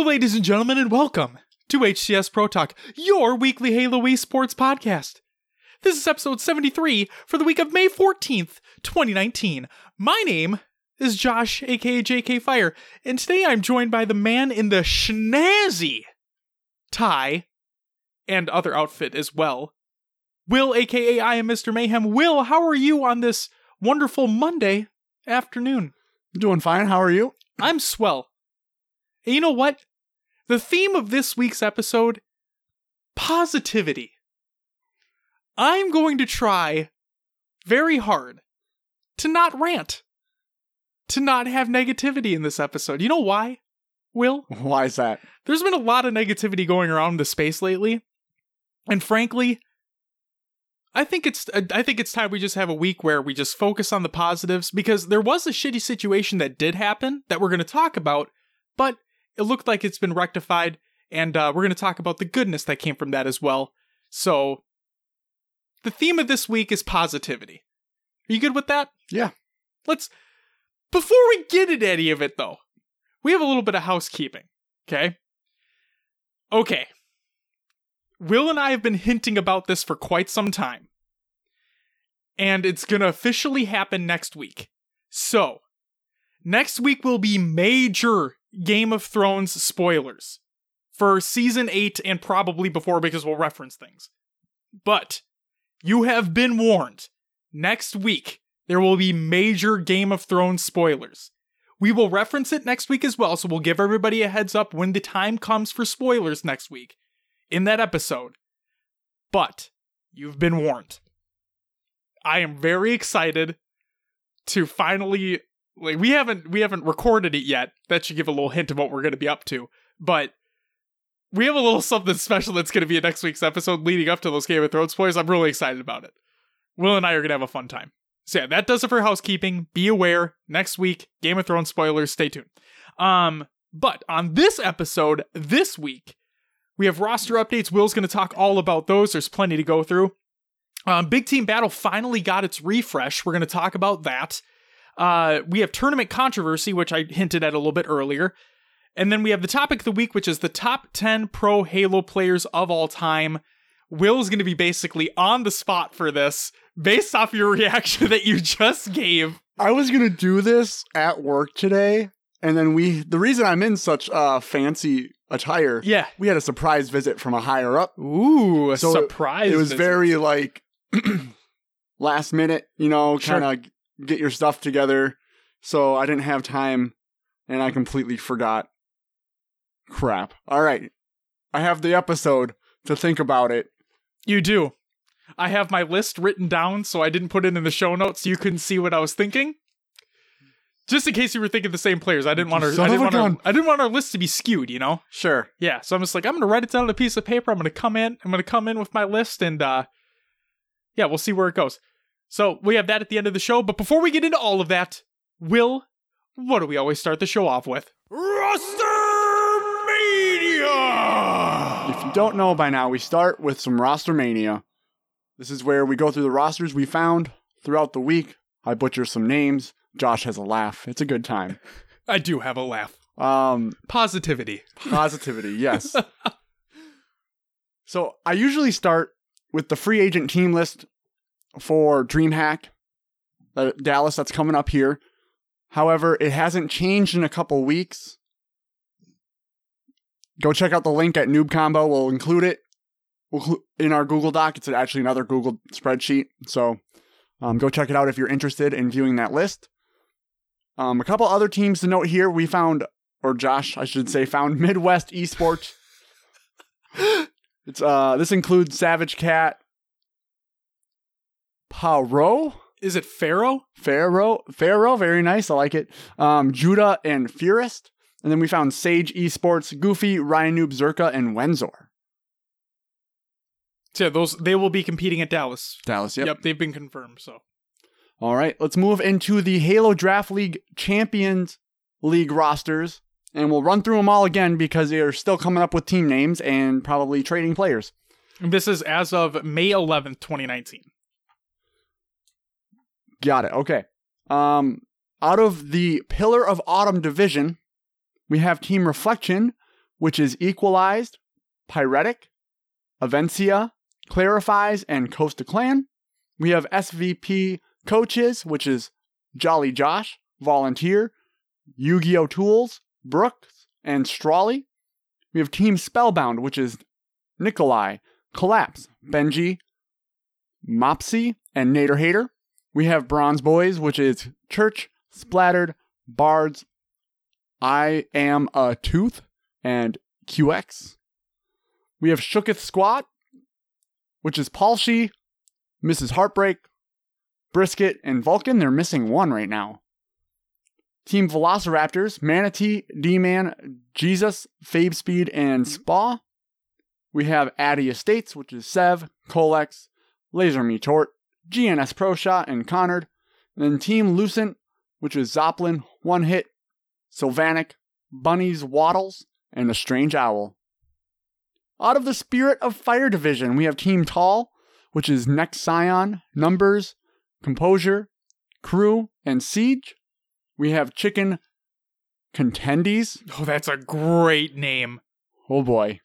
Hello, ladies and gentlemen, and welcome to HCS Pro Talk, your weekly Halo eSports podcast. This is episode 73 for the week of May 14th, 2019. My name is Josh, aka JK Fire, and today I'm joined by the man in the schnazzy tie and other outfit as well, Will, aka I Am Mr. Mayhem. Will, how are you on this wonderful Monday afternoon? Doing fine. How are you? I'm swell. And you know what? The theme of this week's episode, positivity. I'm going to try very hard to not rant, to not have negativity in this episode. You know why, Will? Why is that? There's been a lot of negativity going around the space lately. And frankly, I think it's time we just have a week where we just focus on the positives, because there was a shitty situation that did happen that we're going to talk about, but it looked like it's been rectified, and we're going to talk about the goodness that came from that as well. So, the theme of this week is positivity. Are you good with that? Yeah. Before we get into any of it, though, we have a little bit of housekeeping, okay? Okay. Will and I have been hinting about this for quite some time, and it's going to officially happen next week. So, next week will be major Game of Thrones spoilers for Season 8 and probably before, because we'll reference things. But you have been warned. Next week, there will be major Game of Thrones spoilers. We will reference it next week as well, so we'll give everybody a heads up when the time comes for spoilers next week in that episode. But you've been warned. I am very excited to finally... Like, we haven't recorded it yet. That should give a little hint of what we're going to be up to. But we have a little something special that's going to be in next week's episode leading up to those Game of Thrones spoilers. I'm really excited about it. Will and I are going to have a fun time. So yeah, that does it for housekeeping. Be aware, next week, Game of Thrones spoilers. Stay tuned. But on this episode, this week, we have roster updates. Will's going to talk all about those. There's plenty to go through. Big Team Battle finally got its refresh. We're going to talk about that. We have tournament controversy, which I hinted at a little bit earlier. And then we have the topic of the week, which is the top 10 pro Halo players of all time. Will's going to be basically on the spot for this based off your reaction that you just gave. I was going to do this at work today. And then the reason I'm in such fancy attire. Yeah. We had a surprise visit from a higher up. Ooh, surprise. It was visit. Very like last minute, you know, kind of. Sure. Get your stuff together. So I didn't have time, and I completely forgot. Crap. All right. I have the episode to think about it. You do. I have my list written down, so I didn't put it in the show notes, so you couldn't see what I was thinking. Just in case you were thinking the same players. I didn't want our list to be skewed, you know? Sure. Yeah, so I'm just like, I'm going to write it down on a piece of paper. I'm going to come in with my list, and yeah, we'll see where it goes. So we have that at the end of the show, but before we get into all of that, Will, what do we always start the show off with? Roster Mania! If you don't know by now, we start with some Roster Mania. This is where we go through the rosters we found throughout the week. I butcher some names. Josh has a laugh. It's a good time. I do have a laugh. Positivity, yes. So I usually start with the free agent team list for DreamHack, Dallas, that's coming up here. However, it hasn't changed in a couple weeks. Go check out the link at Noob Combo. We'll include it in our Google Doc. It's actually another Google spreadsheet. So go check it out if you're interested in viewing that list. A couple other teams to note here. We found, or Josh, I should say, found Midwest Esports. This includes Savage Cat, Paro? Is it Pharaoh? Pharaoh, very nice. I like it. Judah and Furist. And then we found Sage Esports, Goofy, Ryan Noob, Zerka, and Wenzor. So those, they will be competing at Dallas. Dallas, yep. Yep, they've been confirmed, so. All right, let's move into the Halo Draft League Champions League rosters. And we'll run through them all again because they are still coming up with team names and probably trading players. And this is as of May 11th, 2019. Got it. Okay. Out of the Pillar of Autumn division, we have Team Reflection which is Equalized, Pyretic, Avencia, Clarifies, and Coast to Clan. We have SVP Coaches, which is Jolly Josh, Volunteer, Yu-Gi-Oh! Tools, Brooks, and Strawley. We have Team Spellbound, which is Nikolai, Collapse, Benji, Mopsy, and Nader Hater. We have Bronze Boys, which is Church, Splattered, Bards, I Am a Tooth, and QX. We have Shooketh Squad, which is Palshi, Mrs. Heartbreak, Brisket, and Vulcan. They're missing one right now. Team Velociraptors, Manatee, D-Man, Jesus, Fabe Speed, and Spaw. We have Addy Estates, which is Sev, Colex, Laser Me Tort, GNS Pro Shot, and Connard. And then Team Lucent, which is Zoplin, One Hit, Sylvanic, Bunnies, Waddles, and a Strange Owl. Out of the Spirit of Fire division, we have Team Tall, which is Nexion, Numbers, Composure, Crew, and Siege. We have Chicken Contendies. Oh, that's a great name. Oh, boy.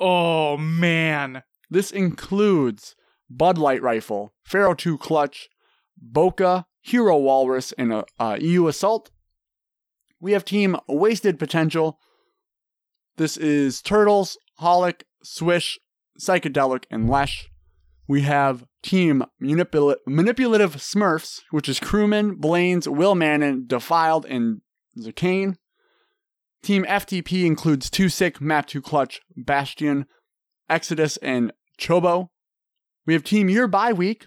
Oh, man. This includes Bud Light Rifle, Pharaoh 2 Clutch, Boca, Hero Walrus, and EU Assault. We have Team Wasted Potential. This is Turtles, Holic, Swish, Psychedelic, and Lesh. We have Team Manipulative Smurfs, which is Crewman, Blaines, Will Mannon, Defiled, and Zakane. Team FTP includes Too Sick, Map 2 Clutch, Bastion, Exodus, and Chobo. We have Team Your Bye Week.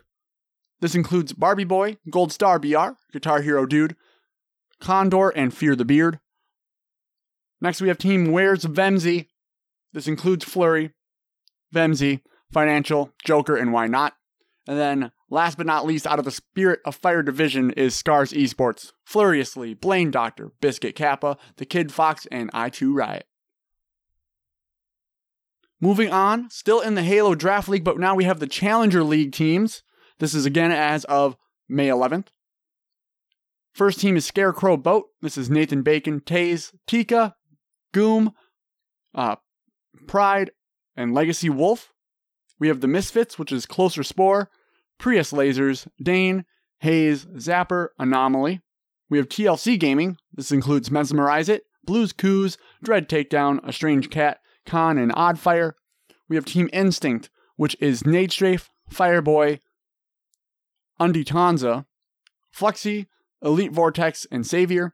This includes Barbie Boy, Gold Star BR, Guitar Hero Dude, Condor, and Fear the Beard. Next, we have Team Where's Vemzy. This includes Flurry, Vemzy, Financial, Joker, and Why Not. And then, last but not least, out of the Spirit of Fire division is Scars Esports, Fluriously, Blaine Doctor, Biscuit Kappa, The Kid Fox, and I2 Riot. Moving on, still in the Halo Draft League, but now we have the Challenger League teams. This is again as of May 11th. First team is Scarecrow Boat. This is Nathan Bacon, Taze, Tika, Goom, Pride, and Legacy Wolf. We have the Misfits, which is Closer Spore, Prius Lasers, Dane, Haze, Zapper, Anomaly. We have TLC Gaming. This includes Mesmerize It, Blues Coos, Dread Takedown, A Strange Cat, Khan, and Oddfire. We have Team Instinct, which is Nadestrafe, Fireboy, Unditanza, Fluxy, Elite Vortex, and Savior.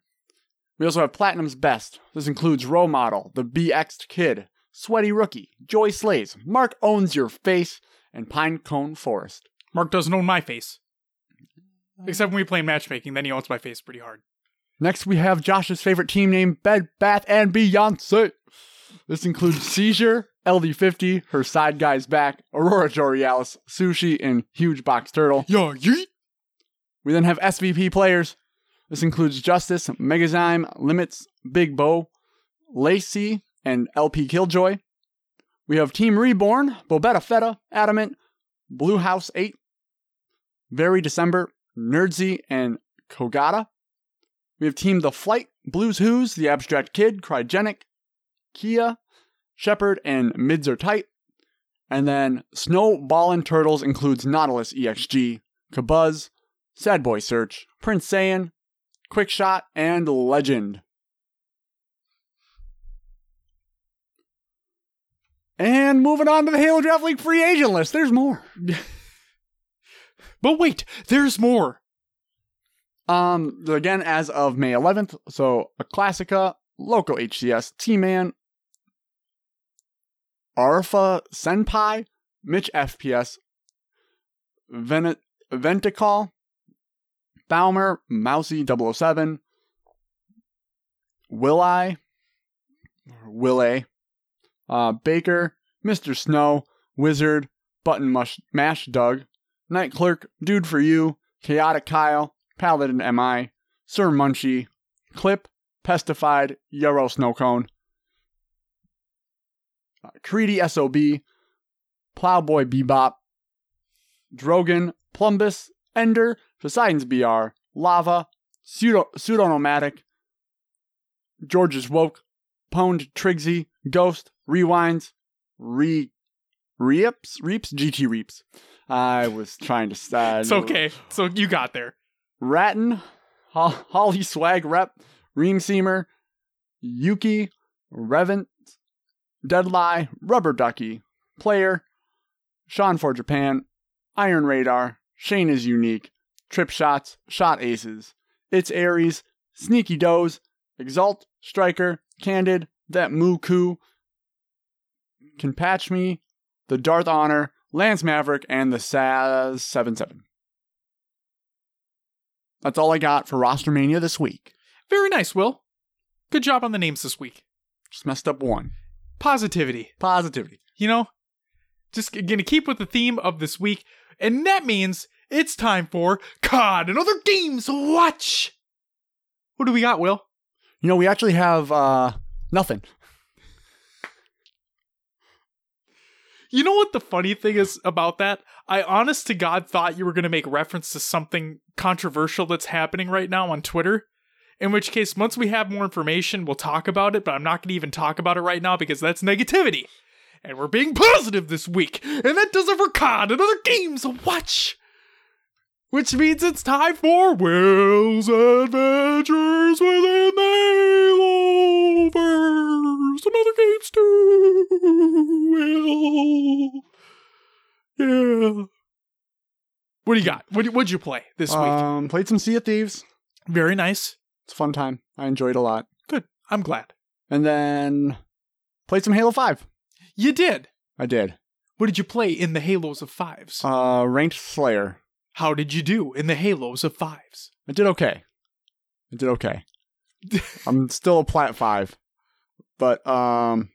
We also have Platinum's Best. This includes Row Model, The BX'd Kid, Sweaty Rookie, Joy Slays, Mark Owns Your Face, and Pinecone Forest. Mark doesn't own my face. Except when we play matchmaking, then he owns my face pretty hard. Next, we have Josh's favorite team name, Bed, Bath, and Beyonce. This includes Seizure, LD50, Her Side Guy's Back, Aurora Borealis, Sushi, and Huge Box Turtle. Yo, yeet! We then have SVP players. This includes Justice, Megazyme, Limits, Big Bo, Lacey, and LP Killjoy. We have Team Reborn, Bobetta Feta, Adamant, Blue House 8, Very December, Nerdsy, and Kogata. We have Team The Flight, Blues Who's, The Abstract Kid, Cryogenic, Kia, Shepherd, and Mids Are Tight. And then Snowballin' Turtles includes Nautilus EXG, Kabuzz, Sad Boy Search, Prince Saiyan, Quickshot, and Legend. And moving on to the Halo Draft League free agent list. There's more. But wait, there's more. Again, as of May 11th, so a Classica, Loco HCS, T-Man, Arfa Senpai, Mitch FPS, Ventical, Baumer, Mousy 007, Will I, Baker, Mr. Snow, Wizard, Button Mash Doug, Night Clerk, Dude For You, Chaotic Kyle, Paladin MI, Sir Munchie, Clip, Pestified, Yarrow Snowcone, Creedy SOB, Plowboy Bebop, Drogon, Plumbus, Ender, Poseidon's BR, Lava, Pseudonomatic, George's Woke, Pwned, Trigsy, Ghost, Rewinds, Reaps, GT Reaps. I was trying to... it's okay. So you got there. Ratton, Holly Swag Rep, Reamseamer, Yuki, Revent, Deadlie, Rubber Ducky, Player, Sean for Japan, Iron Radar, Shane is Unique, Trip Shots, Shot Aces, It's Aries, Sneaky Doze, Exalt, Striker, Candid, That Moo Koo, Can Patch Me, The Darth Honor, Lance Maverick, and the Saz 77. That's all I got for Roster Mania this week. Very nice, Will. Good job on the names this week. Just messed up one. Positivity. You know, just gonna keep with the theme of this week, and that means it's time for COD and Other Games to Watch. What do we got, Will? You know, we actually have nothing. You know what the funny thing is about that? I honest to God thought you were going to make reference to something controversial that's happening right now on Twitter. In which case, once we have more information, we'll talk about it. But I'm not going to even talk about it right now because that's negativity. And we're being positive this week. And that does it for COD and Other Games to Watch. Which means it's time for Will's Adventures Within the Haloverse and Other Games to Will. Yeah. What do you got? What'd you play this week? Played some Sea of Thieves. Very nice. It's a fun time. I enjoyed a lot. Good. I'm glad. And then played some Halo 5. You did? I did. What did you play in the Halos of 5s? Ranked Slayer. How did you do in the Halos of 5s? I did okay. I'm still a plat 5. But, no,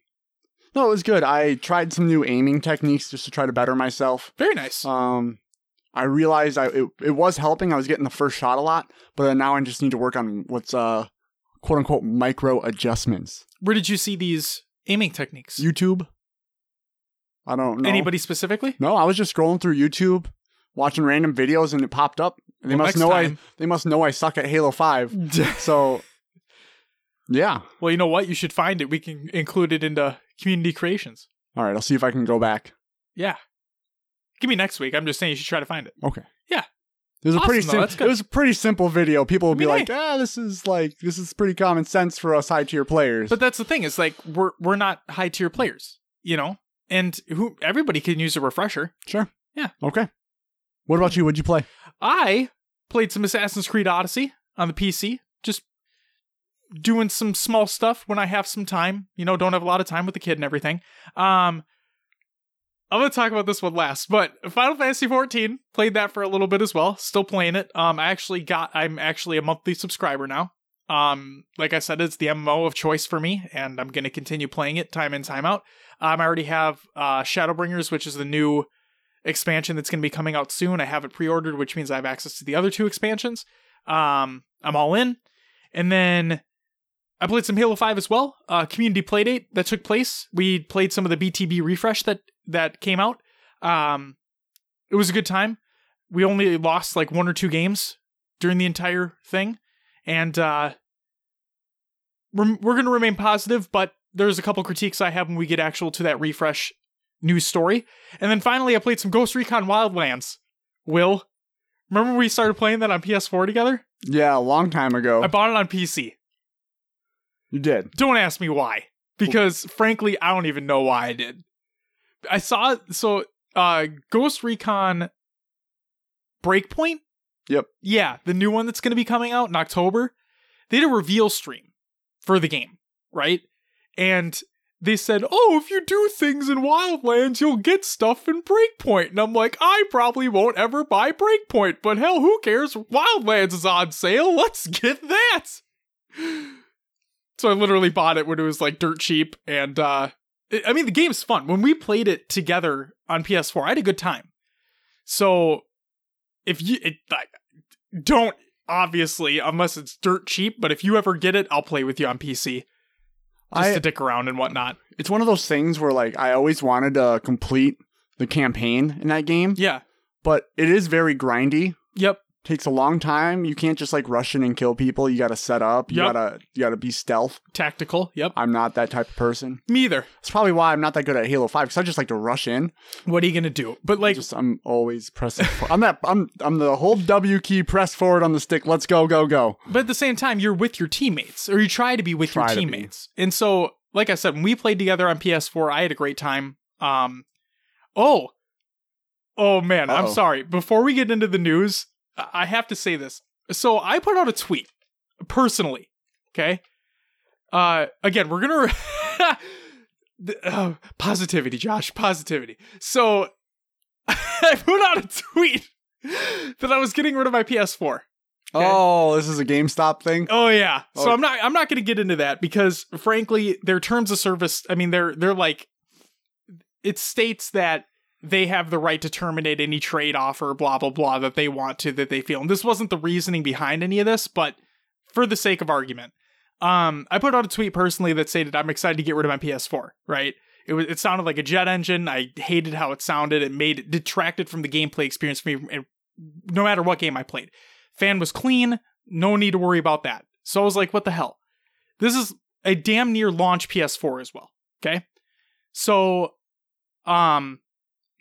it was good. I tried some new aiming techniques just to try to better myself. Very nice. I realized it was helping. I was getting the first shot a lot, but now I just need to work on what's quote unquote micro adjustments. Where did you see these aiming techniques? YouTube. I don't know. Anybody specifically? No, I was just scrolling through YouTube, watching random videos, and it popped up. And they must know I suck at Halo 5. So yeah. Well, you know what? You should find it. We can include it into community creations. All right, I'll see if I can go back. Yeah. Give me next week. I'm just saying you should try to find it. Okay. Yeah. It was a pretty simple video. People would be like, this is pretty common sense for us high tier players. But that's the thing. It's like we're not high tier players, you know? And everybody can use a refresher. Sure. Yeah. Okay. What about you? What'd you play? I played some Assassin's Creed Odyssey on the PC. Just doing some small stuff when I have some time. You know, don't have a lot of time with the kid and everything. I'm going to talk about this one last, but Final Fantasy XIV, played that for a little bit as well. Still playing it. I'm actually a monthly subscriber now. Like I said, it's the MMO of choice for me, and I'm going to continue playing it time in, time out. I already have Shadowbringers, which is the new expansion that's going to be coming out soon. I have it pre-ordered, which means I have access to the other two expansions. I'm all in. And then I played some Halo 5 as well. Community playdate that took place. We played some of the BTB refresh that came out. It was a good time. We only lost like one or two games during the entire thing, and we're going to remain positive, but there's a couple critiques I have when we get actual to that refresh news story. And then finally I played some Ghost Recon Wildlands. Will, remember we started playing that on PS4 together? Yeah, a long time ago. I bought it on PC. You did? Don't ask me why, because frankly I don't even know why I did. I saw, Ghost Recon Breakpoint? Yep. Yeah, the new one that's going to be coming out in October. They did a reveal stream for the game, right? And they said, oh, if you do things in Wildlands, you'll get stuff in Breakpoint. And I'm like, I probably won't ever buy Breakpoint, but hell, who cares? Wildlands is on sale. Let's get that. So I literally bought it when it was like dirt cheap, and, I mean, the game's fun. When we played it together on PS4, I had a good time. So, don't, obviously, unless it's dirt cheap, but if you ever get it, I'll play with you on PC. Just to dick around and whatnot. It's one of those things where, like, I always wanted to complete the campaign in that game. Yeah. But it is very grindy. Yep. takes a long time. You can't just like rush in and kill people. You got to set up. You gotta be stealth. Tactical. Yep. I'm not that type of person. Me either. That's probably why I'm not that good at Halo 5, because I just like to rush in. What are you gonna do? But like, I'm always pressing. I'm the whole W key press forward on the stick. Let's go, go, go. But at the same time, you're with your teammates, or you try to be with your teammates. And so, like I said, when we played together on PS4, I had a great time. Oh man, uh-oh. I'm sorry. Before we get into the news, I have to say this. So I put out a tweet personally. Okay. Again, we're gonna positivity, Josh. Positivity. So I put out a tweet that I was getting rid of my PS4. Okay? Oh, this is a GameStop thing? Oh yeah. Oh. So I'm not gonna get into that because frankly, their terms of service, I mean, they're like, it states that they have the right to terminate any trade offer, blah, blah, blah, that they want to, that they feel. And this wasn't the reasoning behind any of this, but for the sake of argument, I put out a tweet personally that stated, I'm excited to get rid of my PS4, right? It sounded like a jet engine. I hated how it sounded. It detracted from the gameplay experience for me, no matter what game I played. Fan was clean. No need to worry about that. So I was like, what the hell? This is a damn near launch PS4 as well, okay? So,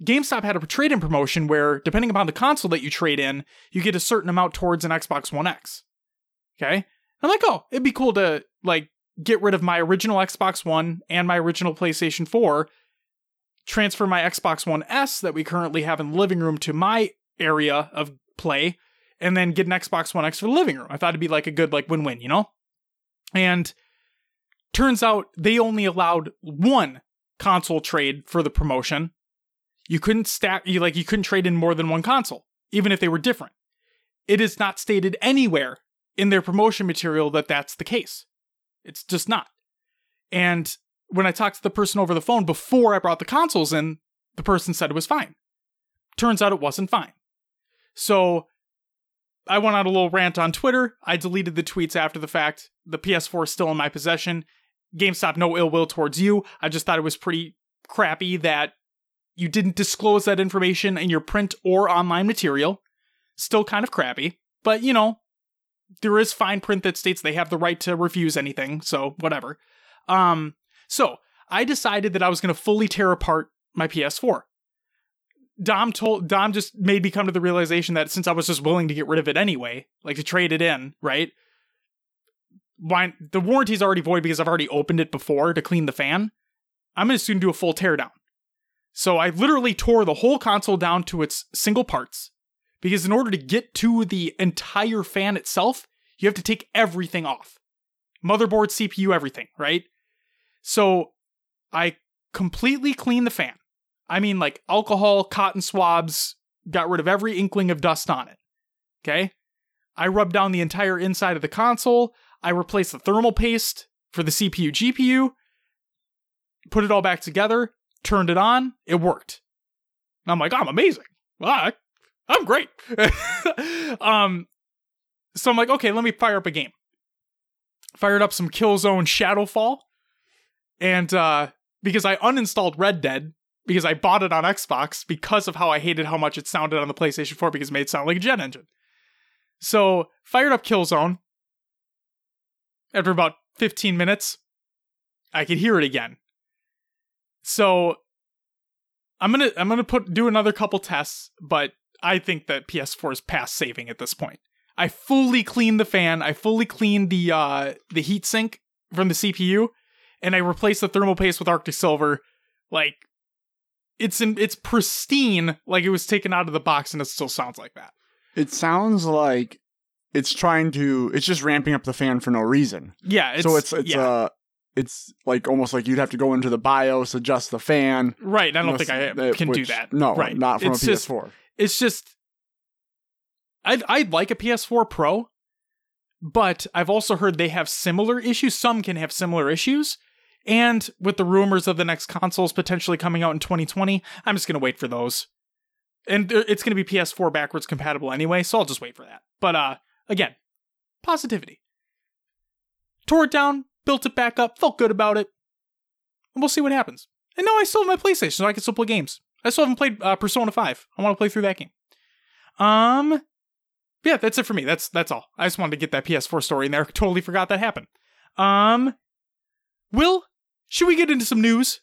GameStop had a trade-in promotion where, depending upon the console that you trade in, you get a certain amount towards an Xbox One X. Okay? I'm like, oh, it'd be cool to, like, get rid of my original Xbox One and my original PlayStation 4, transfer my Xbox One S that we currently have in the living room to my area of play, and then get an Xbox One X for the living room. I thought it'd be, like, a good, like, win-win, you know? And turns out they only allowed one console trade for the promotion. You couldn't stack, you couldn't trade in more than one console, even if they were different. It is not stated anywhere in their promotion material that that's the case. It's just not. And when I talked to the person over the phone before I brought the consoles in, the person said it was fine. Turns out it wasn't fine. So I went on a little rant on Twitter. I deleted the tweets after the fact. The PS4 is still in my possession. GameStop, no ill will towards you. I just thought it was pretty crappy that you didn't disclose that information in your print or online material. Still kind of crappy, but you know, there is fine print that states they have the right to refuse anything, so whatever. So I decided that I was going to fully tear apart my PS4. Dom just made me come to the realization that since I was just willing to get rid of it anyway, like to trade it in, right? Why, the warranty's already void because I've already opened it before to clean the fan. I'm going to soon do a full teardown. So I literally tore the whole console down to its single parts, because in order to get to the entire fan itself, you have to take everything off. Motherboard, CPU, everything, right? So I completely cleaned the fan. I mean, like alcohol, cotton swabs, got rid of every inkling of dust on it. Okay? I rubbed down the entire inside of the console. I replaced the thermal paste for the CPU, GPU, put it all back together, turned it on, it worked. And I'm like, I'm amazing. I'm great. So I'm like, okay, let me fire up a game. Fired up some Killzone Shadowfall. And because I uninstalled Red Dead, because I bought it on Xbox, because of how I hated how much it sounded on the PlayStation 4, because it made it sound like a jet engine. So fired up Killzone. After about 15 minutes, I could hear it again. So I'm gonna do another couple tests, but I think that PS4 is past saving at this point. I fully cleaned the fan, I fully cleaned the heatsink from the CPU, and I replaced the thermal paste with Arctic Silver. Like it's pristine, like it was taken out of the box, and it still sounds like that. It sounds like it's just ramping up the fan for no reason. Yeah, it's like almost like you'd have to go into the BIOS, adjust the fan. Right. And I don't think I can do that. No, right. Not from a PS4. I'd like a PS4 Pro, but I've also heard they have similar issues. Some can have similar issues. And with the rumors of the next consoles potentially coming out in 2020, I'm just going to wait for those. And it's going to be PS4 backwards compatible anyway, so I'll just wait for that. But again, positivity. Tore it down. Built it back up, felt good about it, and we'll see what happens. And now I still have my PlayStation, so I can still play games. I still haven't played Persona 5. I want to play through that game. yeah, that's it for me. That's all. I just wanted to get that PS4 story in there. Totally forgot that happened. Will, should we get into some news?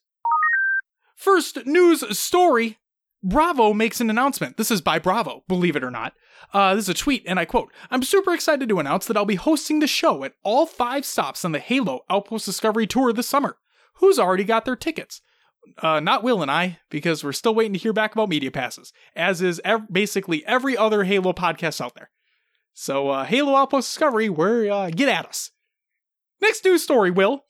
First news story. Bravo makes an announcement. This is by Bravo, believe it or not. This is a tweet, and I quote, "I'm super excited to announce that I'll be hosting the show at all 5 stops on the Halo Outpost Discovery Tour this summer. Who's already got their tickets? Not Will and I, because we're still waiting to hear back about media passes, as is basically every other Halo podcast out there. So Halo Outpost Discovery, get at us." Next news story, Will.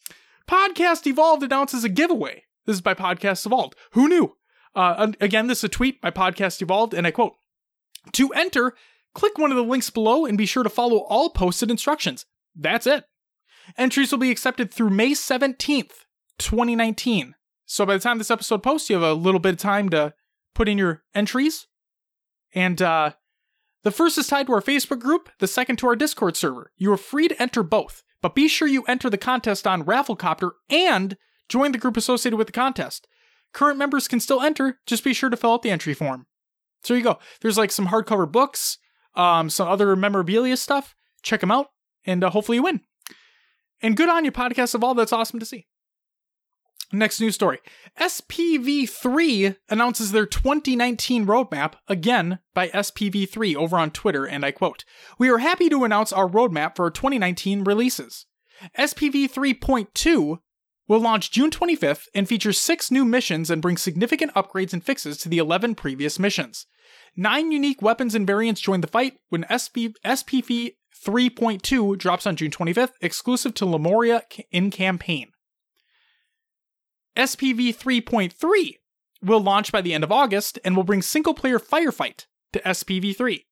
Podcast Evolved announces a giveaway. This is by Podcast Evolved. Who knew? Again, this is a tweet by Podcast Evolved, and I quote, "To enter, click one of the links below and be sure to follow all posted instructions. That's it. Entries will be accepted through May 17th, 2019. So by the time this episode posts, you have a little bit of time to put in your entries. And the first is tied to our Facebook group, the second to our Discord server. You are free to enter both, but be sure you enter the contest on Rafflecopter and join the group associated with the contest. Current members can still enter, just be sure to fill out the entry form." So there you go. There's like some hardcover books, some other memorabilia stuff. Check them out, and hopefully you win. And good on you, Podcast Evolved. That's awesome to see. Next news story. SPV3 announces their 2019 roadmap, again by SPV3 over on Twitter, and I quote, "We are happy to announce our roadmap for our 2019 releases. SPV3.2 will launch June 25th and feature 6 new missions and bring significant upgrades and fixes to the 11 previous missions. 9 unique weapons and variants join the fight when SPV 3.2 drops on June 25th, exclusive to Lemuria in campaign. SPV 3.3 will launch by the end of August and will bring single-player firefight to SPV 3.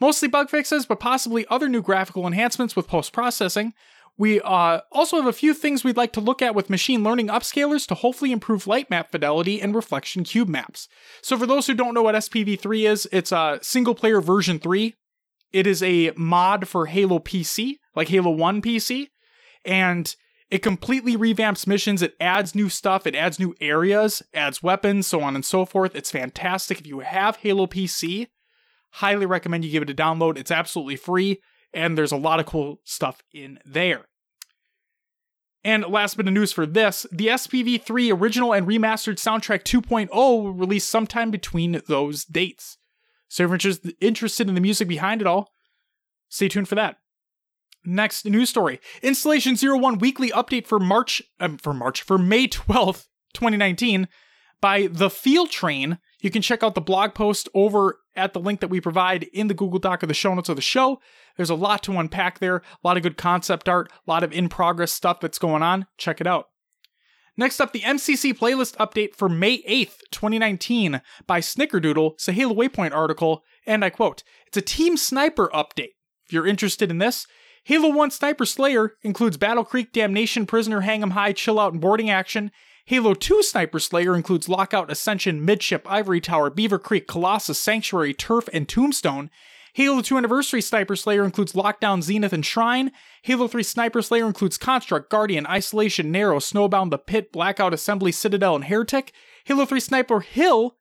Mostly bug fixes, but possibly other new graphical enhancements with post-processing. We also have a few things we'd like to look at with machine learning upscalers to hopefully improve light map fidelity and reflection cube maps." So for those who don't know what SPV3 is, it's a single player version 3. It is a mod for Halo PC, like Halo 1 PC, and it completely revamps missions. It adds new stuff, it adds new areas, adds weapons, so on and so forth. It's fantastic. If you have Halo PC, highly recommend you give it a download. It's absolutely free. And there's a lot of cool stuff in there. And last bit of news for this, the SPV3 original and remastered soundtrack 2.0 will release sometime between those dates. So if you're interested in the music behind it all, stay tuned for that. Next news story, Installation 01 weekly update for May 12th, 2019 by The Field Train. You can check out the blog post over at the link that we provide in the Google Doc or the show notes of the show. There's a lot to unpack there, a lot of good concept art, a lot of in-progress stuff that's going on. Check it out. Next up, the MCC playlist update for May 8th, 2019 by Snickerdoodle. It's a Halo Waypoint article, and I quote, "It's a Team Sniper update. If you're interested in this, Halo 1 Sniper Slayer includes Battle Creek, Damnation, Prisoner, Hang 'em High, Chill Out, and Boarding Action. Halo 2 Sniper Slayer includes Lockout, Ascension, Midship, Ivory Tower, Beaver Creek, Colossus, Sanctuary, Turf, and Tombstone. Halo 2 Anniversary Sniper Slayer includes Lockdown, Zenith, and Shrine. Halo 3 Sniper Slayer includes Construct, Guardian, Isolation, Narrow, Snowbound, The Pit, Blackout, Assembly, Citadel, and Heretic. Halo 3 Sniper Hill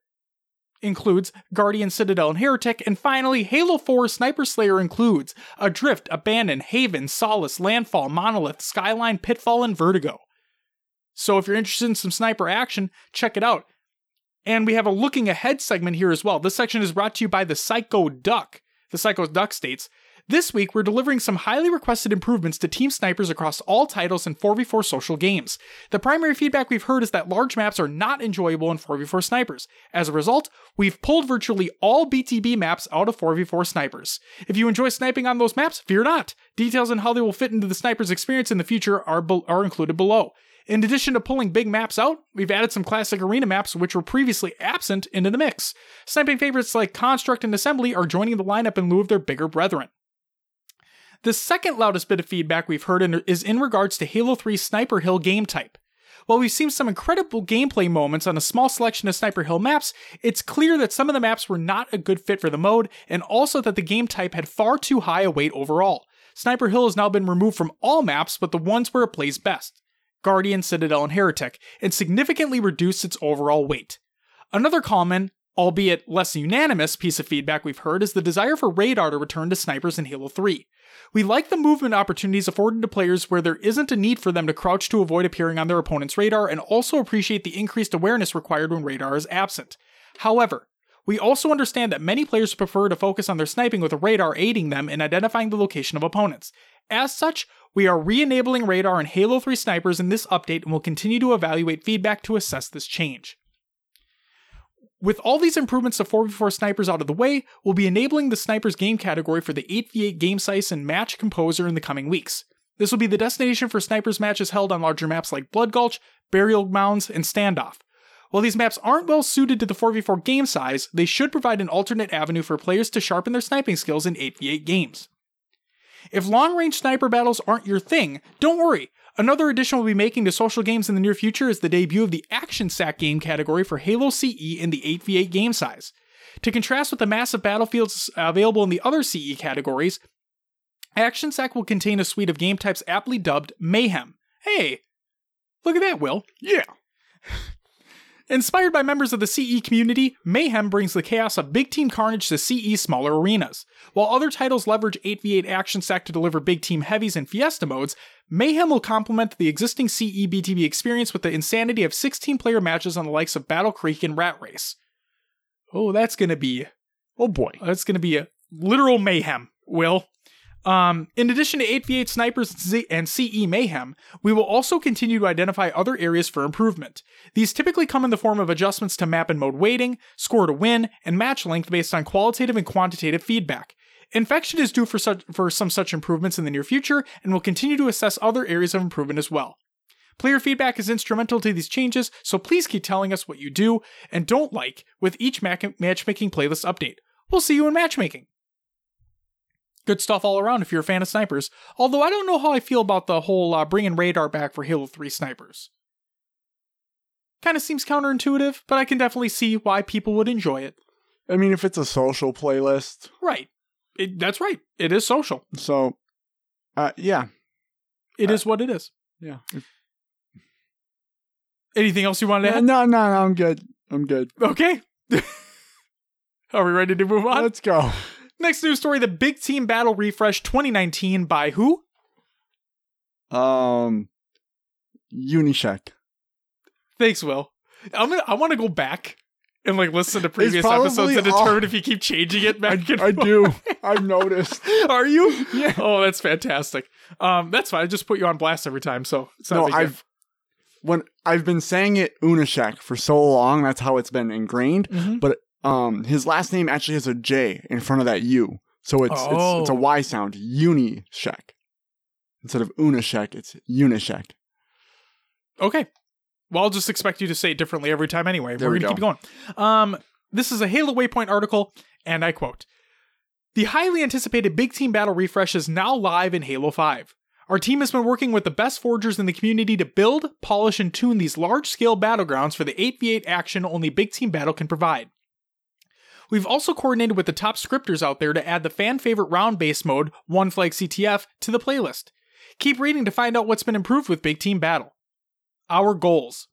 includes Guardian, Citadel, and Heretic. And finally, Halo 4 Sniper Slayer includes Adrift, Abandon, Haven, Solace, Landfall, Monolith, Skyline, Pitfall, and Vertigo." So if you're interested in some sniper action, check it out. And we have a looking ahead segment here as well. This section is brought to you by the Psycho Duck. The Psycho Duck states, "This week, we're delivering some highly requested improvements to team snipers across all titles and 4v4 social games. The primary feedback we've heard is that large maps are not enjoyable in 4v4 snipers. As a result, we've pulled virtually all BTB maps out of 4v4 snipers. If you enjoy sniping on those maps, fear not. Details on how they will fit into the sniper's experience in the future are included below. In addition to pulling big maps out, we've added some classic arena maps which were previously absent into the mix. Sniping favorites like Construct and Assembly are joining the lineup in lieu of their bigger brethren. The second loudest bit of feedback we've heard is in regards to Halo 3 Sniper Hill game type. While we've seen some incredible gameplay moments on a small selection of Sniper Hill maps, it's clear that some of the maps were not a good fit for the mode, and also that the game type had far too high a weight overall. Sniper Hill has now been removed from all maps but the ones where it plays best. Guardian, Citadel, and Heretic, and significantly reduced its overall weight. Another comment albeit less unanimous, piece of feedback we've heard is the desire for radar to return to snipers in Halo 3. We like the movement opportunities afforded to players where there isn't a need for them to crouch to avoid appearing on their opponent's radar, and also appreciate the increased awareness required when radar is absent. However, we also understand that many players prefer to focus on their sniping with radar aiding them in identifying the location of opponents. As such, we are re-enabling radar in Halo 3 snipers in this update and will continue to evaluate feedback to assess this change. With all these improvements to 4v4 snipers out of the way, we'll be enabling the snipers game category for the 8v8 game size and match composer in the coming weeks. This will be the destination for snipers matches held on larger maps like Blood Gulch, Burial Mounds, and Standoff. While these maps aren't well suited to the 4v4 game size, they should provide an alternate avenue for players to sharpen their sniping skills in 8v8 games. If long-range sniper battles aren't your thing, don't worry. Another addition we'll be making to social games in the near future is the debut of the Action Sack game category for Halo CE in the 8v8 game size. To contrast with the massive battlefields available in the other CE categories, Action Sack will contain a suite of game types aptly dubbed Mayhem. Hey, look at that, Will. Yeah. Inspired by members of the CE community, Mayhem brings the chaos of big team carnage to CE smaller arenas. While other titles leverage 8v8 Action Sack to deliver big team heavies and fiesta modes, Mayhem will complement the existing CE BTB experience with the insanity of 16-player matches on the likes of Battle Creek and Rat Race. Oh, that's gonna be... oh boy. That's gonna be a literal mayhem, Will. In addition to 8v8 snipers and CE mayhem, we will also continue to identify other areas for improvement. These typically come in the form of adjustments to map and mode weighting, score to win, and match length based on qualitative and quantitative feedback. Infection is due for some such improvements in the near future, and will continue to assess other areas of improvement as well. Player feedback is instrumental to these changes, so please keep telling us what you do and don't like with each matchmaking playlist update. We'll see you in matchmaking. Good stuff all around if you're a fan of snipers, although I don't know how I feel about the whole bringing radar back for Halo 3 snipers. Kind of seems counterintuitive, but I can definitely see why people would enjoy it. I mean, if it's a social playlist. Right. That's right. It is social. So, yeah. It is what it is. Yeah. Anything else you wanted to add? No, I'm good. I'm good. Okay. Are we ready to move on? Let's go. Next news story, the Big Team Battle Refresh 2019 by who? Unishek. Thanks, Will. I want to go back and listen to previous episodes to determine if you keep changing it back and forth. I do. I've noticed. Are you? Yeah. Oh, that's fantastic. That's fine. I just put you on blast every time, so it's not I've been saying it Unishek for so long, that's how it's been ingrained, but his last name actually has a J in front of that U. So it's a Y sound. Unishek. Instead of Unishek, it's Unishek. Okay. Well, I'll just expect you to say it differently every time anyway. We're going to keep going. This is a Halo Waypoint article, and I quote, "The highly anticipated Big Team Battle Refresh is now live in Halo 5. Our team has been working with the best forgers in the community to build, polish, and tune these large-scale battlegrounds for the 8v8 action only Big Team Battle can provide. We've also coordinated with the top scripters out there to add the fan-favorite round-based mode, One Flag CTF, to the playlist. Keep reading to find out what's been improved with Big Team Battle. Our goals.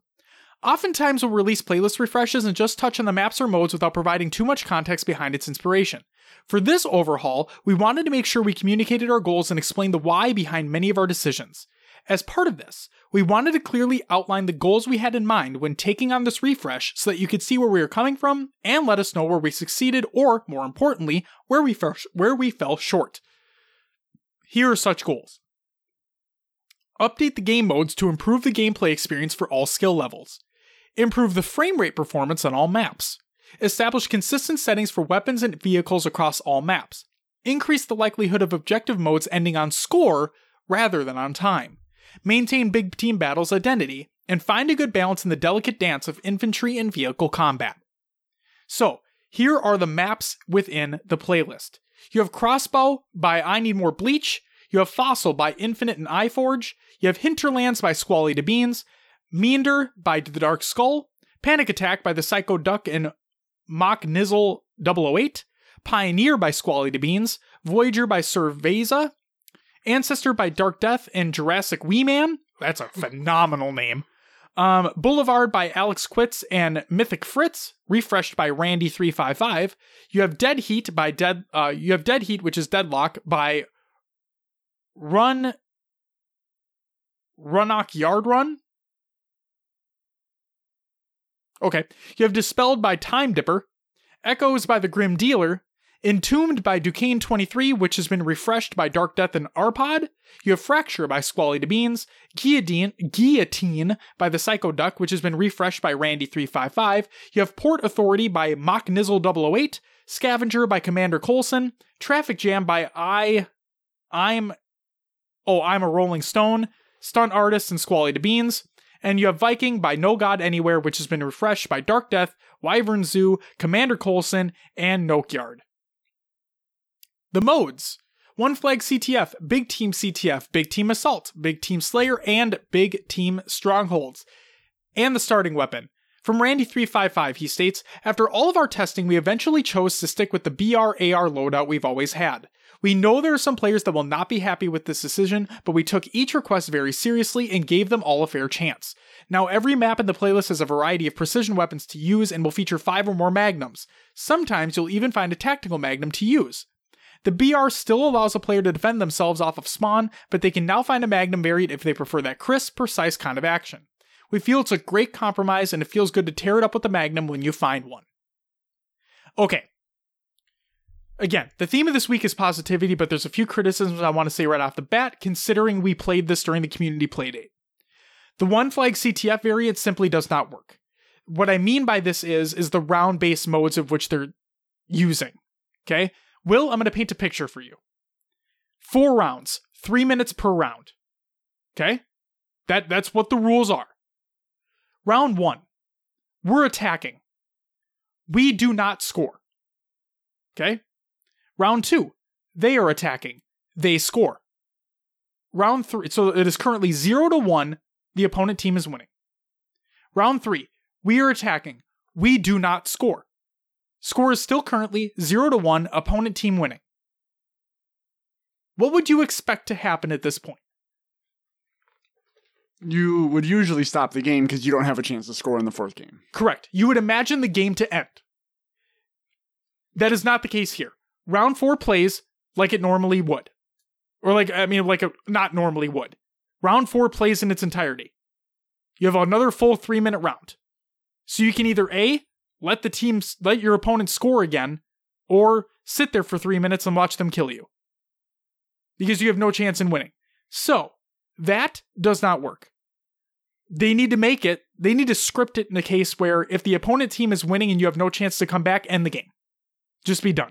Oftentimes we'll release playlist refreshes and just touch on the maps or modes without providing too much context behind its inspiration. For this overhaul, we wanted to make sure we communicated our goals and explained the why behind many of our decisions. As part of this, we wanted to clearly outline the goals we had in mind when taking on this refresh so that you could see where we were coming from and let us know where we succeeded or, more importantly, where we fell short. Here are such goals. Update the game modes to improve the gameplay experience for all skill levels. Improve the frame rate performance on all maps. Establish consistent settings for weapons and vehicles across all maps. Increase the likelihood of objective modes ending on score rather than on time. Maintain Big Team Battle's identity, and find a good balance in the delicate dance of infantry and vehicle combat." So, here are the maps within the playlist. You have Crossbow by I Need More Bleach, you have Fossil by Infinite and iForge, you have Hinterlands by Squally to Beans, Meander by The Dark Skull, Panic Attack by the Psycho Duck and Mock Nizzle 008, Pioneer by Squally to Beans, Voyager by Cerveza, Ancestor by Dark Death and Jurassic Wee Man. That's a phenomenal name. Boulevard by Alex Quitz and Mythic Fritz, refreshed by Randy355. You have Dead Heat by which is Deadlock by Runock Yard Run. Okay. You have Dispelled by Time Dipper, Echoes by the Grim Dealer, Entombed by Duquesne23, which has been refreshed by Dark Death and Arpod. You have Fracture by Squally to Beans, Guillotine by the Psycho Duck, which has been refreshed by Randy355. You have Port Authority by MockNizzle008, Scavenger by Commander Colson, Traffic Jam by I'm a Rolling Stone, Stunt Artist and Squally to Beans. And you have Viking by No God Anywhere, which has been refreshed by Dark Death, Wyvern Zoo, Commander Colson, and Nokyard. The modes: One Flag CTF, Big Team Assault, Big Team Slayer, and Big Team Strongholds. And the starting weapon. From Randy355, he states, after all of our testing, we eventually chose to stick with the BR-AR loadout we've always had. We know there are some players that will not be happy with this decision, but we took each request very seriously and gave them all a fair chance. Now every map in the playlist has a variety of precision weapons to use and will feature 5 or more magnums. Sometimes you'll even find a tactical magnum to use. The BR still allows a player to defend themselves off of spawn, but they can now find a magnum variant if they prefer that crisp, precise kind of action. We feel it's a great compromise and it feels good to tear it up with the magnum when you find one. Okay. Again, the theme of this week is positivity, but there's a few criticisms I want to say right off the bat, considering we played this during the community playdate. The One Flag CTF variant simply does not work. What I mean by this is the round-based modes of which they're using. Okay? Will, I'm going to paint a picture for you. 4 rounds, 3 minutes per round. Okay? That's what the rules are. Round 1. We're attacking. We do not score. Okay? Round 2, they are attacking. They score. Round 3, so it is currently 0-1. The opponent team is winning. Round 3, we are attacking. We do not score. Score is still currently 0-1. Opponent team winning. What would you expect to happen at this point? You would usually stop the game because you don't have a chance to score in the fourth game. Correct. You would imagine the game to end. That is not the case here. Round 4 plays like it normally would. Or not normally would. Round 4 plays in its entirety. You have another full 3-minute round. So you can either A, let your opponent score again, or sit there for 3 minutes and watch them kill you. Because you have no chance in winning. So, that does not work. They need to script it in a case where if the opponent team is winning and you have no chance to come back, end the game. Just be done.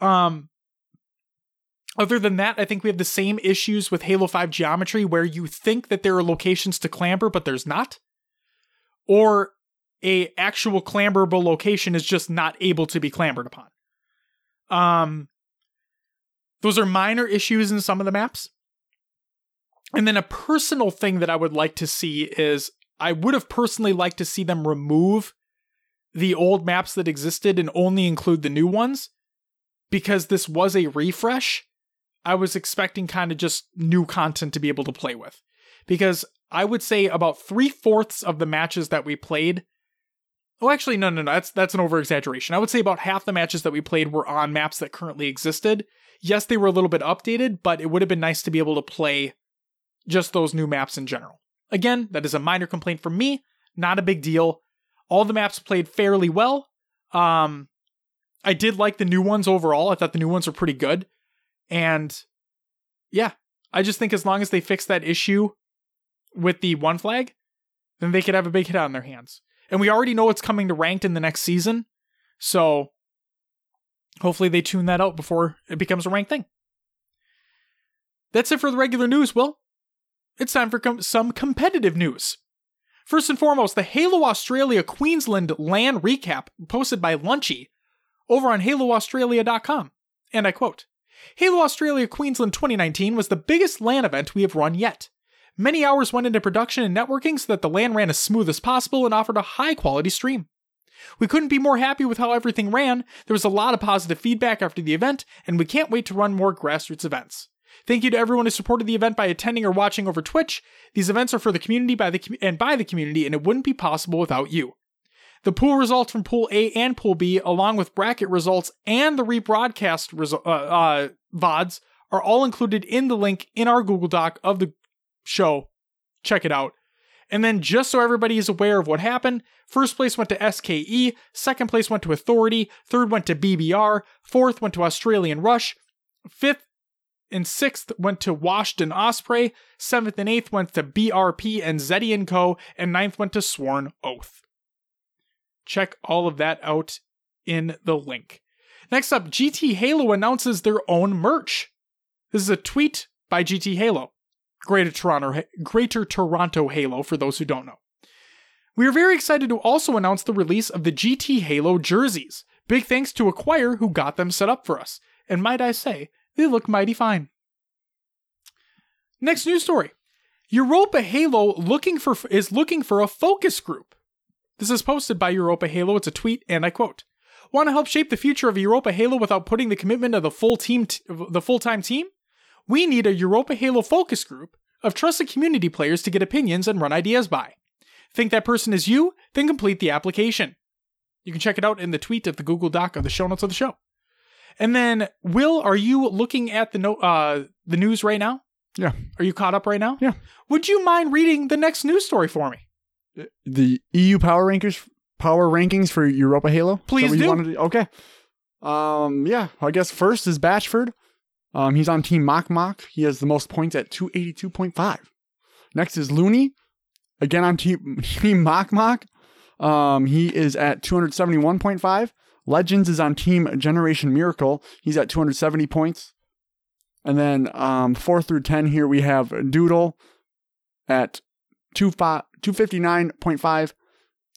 Other than that, I think we have the same issues with Halo 5 geometry where you think that there are locations to clamber, but there's not. Or a actual clamberable location is just not able to be clambered upon. Those are minor issues in some of the maps. And then a personal thing that I would like to see is I would have personally liked to see them remove the old maps that existed and only include the new ones. Because this was a refresh, I was expecting kind of just new content to be able to play with. Because I would say about 3/4 of the matches that we played... Oh, actually, no, that's an over-exaggeration. I would say about half the matches that we played were on maps that currently existed. Yes, they were a little bit updated, but it would have been nice to be able to play just those new maps in general. Again, that is a minor complaint from me. Not a big deal. All the maps played fairly well. I did like the new ones overall. I thought the new ones were pretty good. And yeah, I just think as long as they fix that issue with the One Flag, then they could have a big hit on their hands. And we already know it's coming to ranked in the next season. So hopefully they tune that out before it becomes a ranked thing. That's it for the regular news, Will. It's time for some competitive news. First and foremost, the Halo Australia Queensland LAN recap posted by Lunchy over on HaloAustralia.com. And I quote, Halo Australia Queensland 2019 was the biggest LAN event we have run yet. Many hours went into production and networking so that the LAN ran as smooth as possible and offered a high-quality stream. We couldn't be more happy with how everything ran. There was a lot of positive feedback after the event, and we can't wait to run more grassroots events. Thank you to everyone who supported the event by attending or watching over Twitch. These events are for the community by the community, and it wouldn't be possible without you. The pool results from Pool A and Pool B, along with bracket results and the rebroadcast VODs, are all included in the link in our Google Doc of the show. Check it out. And then, just so everybody is aware of what happened, first place went to SKE, second place went to Authority, third went to BBR, fourth went to Australian Rush, fifth and sixth went to Washed and Osprey, seventh and eighth went to BRP and Zeddy & Co., and ninth went to Sworn Oath. Check all of that out in the link. Next up, GT Halo announces their own merch. This is a tweet by GT Halo. Greater Toronto Halo, for those who don't know. We are very excited to also announce the release of the GT Halo jerseys. Big thanks to Acquire, who got them set up for us. And might I say, they look mighty fine. Next news story. Europa Halo is looking for a focus group. This is posted by Europa Halo. It's a tweet, and I quote, "Want to help shape the future of Europa Halo without putting the commitment of the full-time team? We need a Europa Halo focus group of trusted community players to get opinions and run ideas by. Think that person is you? Then complete the application." You can check it out in the tweet at the Google Doc of the show notes of the show. And then, Will, are you looking at the news right now? Yeah. Are you caught up right now? Yeah. Would you mind reading the next news story for me? The EU power rankings for Europa Halo? Please do. Okay. Yeah. I guess first is Batchford. He's on Team Mach. He has the most points at 282.5. Next is Looney, again on Team Mach. He is at 271.5. Legends is on Team Generation Miracle. He's at 270 points. And then 4 through 10 here we have Doodle at 259.5.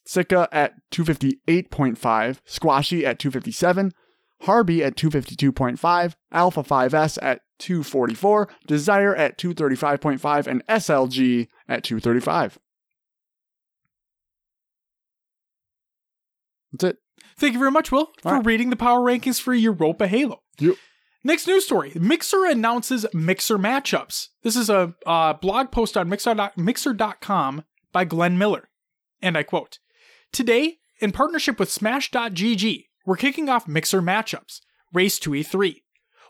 Sika at 258.5. Squashy at 257. Harby at 252.5, Alpha 5S at 244, Desire at 235.5, and SLG at 235. That's it. Thank you very much, Will, for reading the power rankings for Europa Halo. Yep. Next news story. Mixer announces Mixer Matchups. This is a blog post on Mixer.com by Glenn Miller. And I quote, "Today, in partnership with Smash.gg, we're kicking off Mixer Matchups, Race to E3,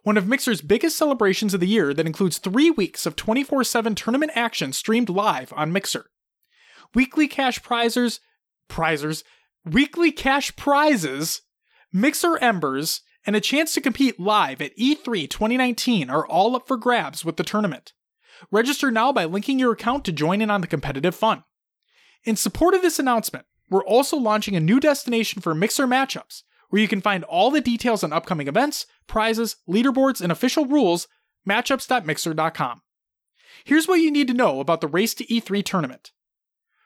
one of Mixer's biggest celebrations of the year that includes 3 weeks of 24/7 tournament action streamed live on Mixer. Weekly cash prizes, Mixer Embers, and a chance to compete live at E3 2019 are all up for grabs with the tournament. Register now by linking your account to join in on the competitive fun. In support of this announcement, we're also launching a new destination for Mixer Matchups, where you can find all the details on upcoming events, prizes, leaderboards, and official rules, matchups.mixer.com. Here's what you need to know about the Race to E3 tournament.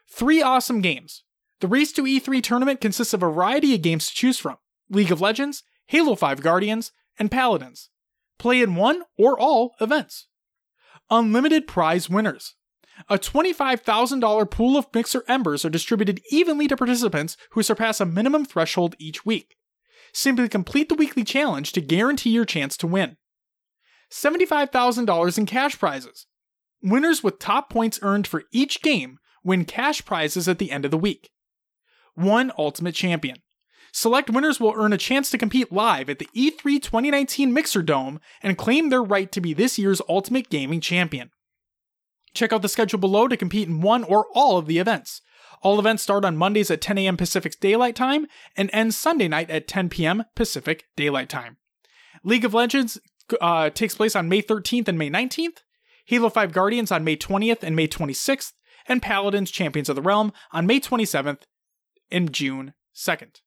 3 awesome games. The Race to E3 tournament consists of a variety of games to choose from: League of Legends, Halo 5 Guardians, and Paladins. Play in one or all events. Unlimited prize winners. A $25,000 pool of Mixer Embers are distributed evenly to participants who surpass a minimum threshold each week. Simply complete the weekly challenge to guarantee your chance to win. $75,000 in cash prizes. Winners with top points earned for each game win cash prizes at the end of the week. One ultimate champion. Select winners will earn a chance to compete live at the E3 2019 Mixer Dome and claim their right to be this year's ultimate gaming champion. Check out the schedule below to compete in one or all of the events. All events start on Mondays at 10 a.m. Pacific Daylight Time and end Sunday night at 10 p.m. Pacific Daylight Time. League of Legends takes place on May 13th and May 19th, Halo 5 Guardians on May 20th and May 26th, and Paladins Champions of the Realm on May 27th and June 2nd.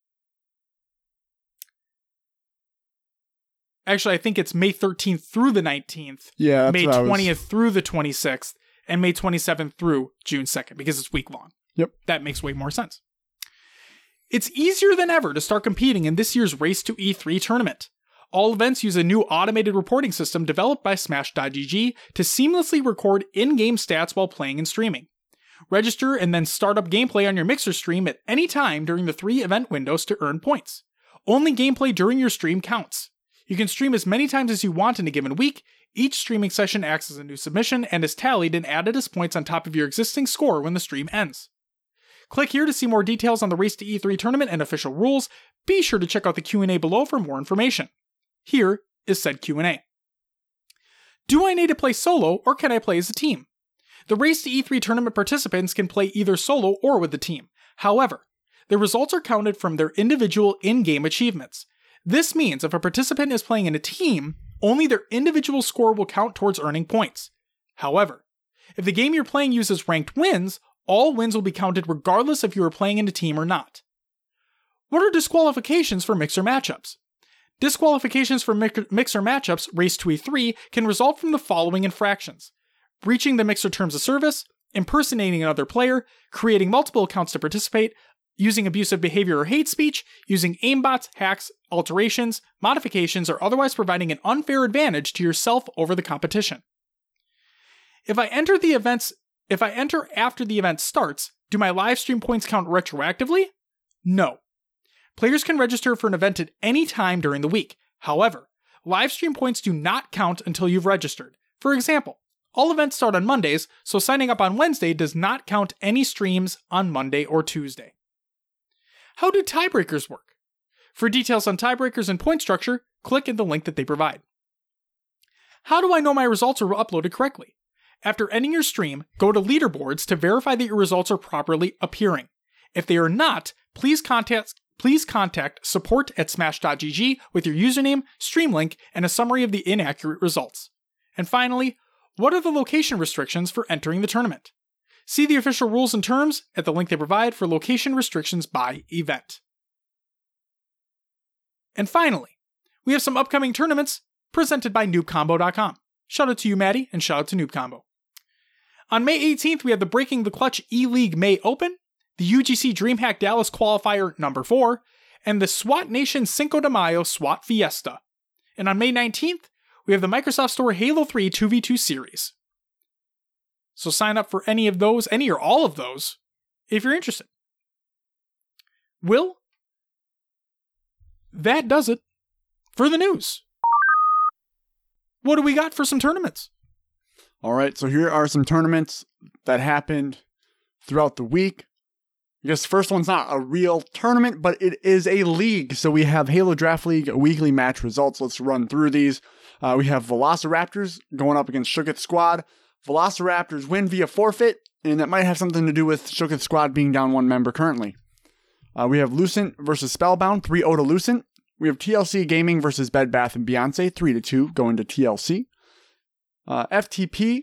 Actually, I think it's May 13th through the 19th, yeah, May 20th through the 26th, and May 27th through June 2nd, because it's week long. Yep. That makes way more sense. It's easier than ever to start competing in this year's Race to E3 tournament. All events use a new automated reporting system developed by Smash.gg to seamlessly record in-game stats while playing and streaming. Register and then start up gameplay on your Mixer stream at any time during the 3 event windows to earn points. Only gameplay during your stream counts. You can stream as many times as you want in a given week, Each streaming session acts as a new submission and is tallied and added as points on top of your existing score when the stream ends. Click here to see more details on the Race to E3 tournament and official rules. Be sure to check out the Q&A below for more information. Here is said Q&A. Do I need to play solo or can I play as a team? The Race to E3 tournament participants can play either solo or with the team. However, the results are counted from their individual in-game achievements. This means if a participant is playing in a team, only their individual score will count towards earning points. However, if the game you're playing uses ranked wins, all wins will be counted regardless if you are playing in a team or not. What are disqualifications for Mixer Matchups? Disqualifications for Mixer Matchups Race to E3 can result from the following infractions: breaching the Mixer Terms of Service, impersonating another player, creating multiple accounts to participate, using abusive behavior or hate speech, using aimbots, hacks, alterations, modifications, or otherwise providing an unfair advantage to yourself over the competition. If I enter after the event starts, do my live stream points count retroactively? No. Players can register for an event at any time during the week. However, live stream points do not count until you've registered. For example, all events start on Mondays, so signing up on Wednesday does not count any streams on Monday or Tuesday. How do tiebreakers work? For details on tiebreakers and point structure, click in the link that they provide. How do I know my results are uploaded correctly? After ending your stream, go to leaderboards to verify that your results are properly appearing. If they are not, please contact support@smash.gg with your username, stream link, and a summary of the inaccurate results. And finally, what are the location restrictions for entering the tournament? See the official rules and terms at the link they provide for location restrictions by event. And finally, we have some upcoming tournaments presented by noobcombo.com. Shout out to you, Maddie, and shout out to noobcombo. On May 18th, we have the Breaking the Clutch E-League May Open, the UGC DreamHack Dallas Qualifier No. 4, and the SWAT Nation Cinco de Mayo SWAT Fiesta. And on May 19th, we have the Microsoft Store Halo 3 2v2 series. So sign up for any of those, any or all of those, if you're interested. Will, that does it for the news. What do we got for some tournaments? All right, so here are some tournaments that happened throughout the week. I guess the first one's not a real tournament, but it is a league. So we have Halo Draft League weekly match results. Let's run through these. We have Velociraptors going up against Shooketh Squad. Velociraptors win via forfeit, and that might have something to do with Shooketh Squad being down one member currently. We have Lucent versus Spellbound, 3-0 to Lucent. We have TLC Gaming versus Bed Bath & Beyonce, 3-2, going to TLC. FTP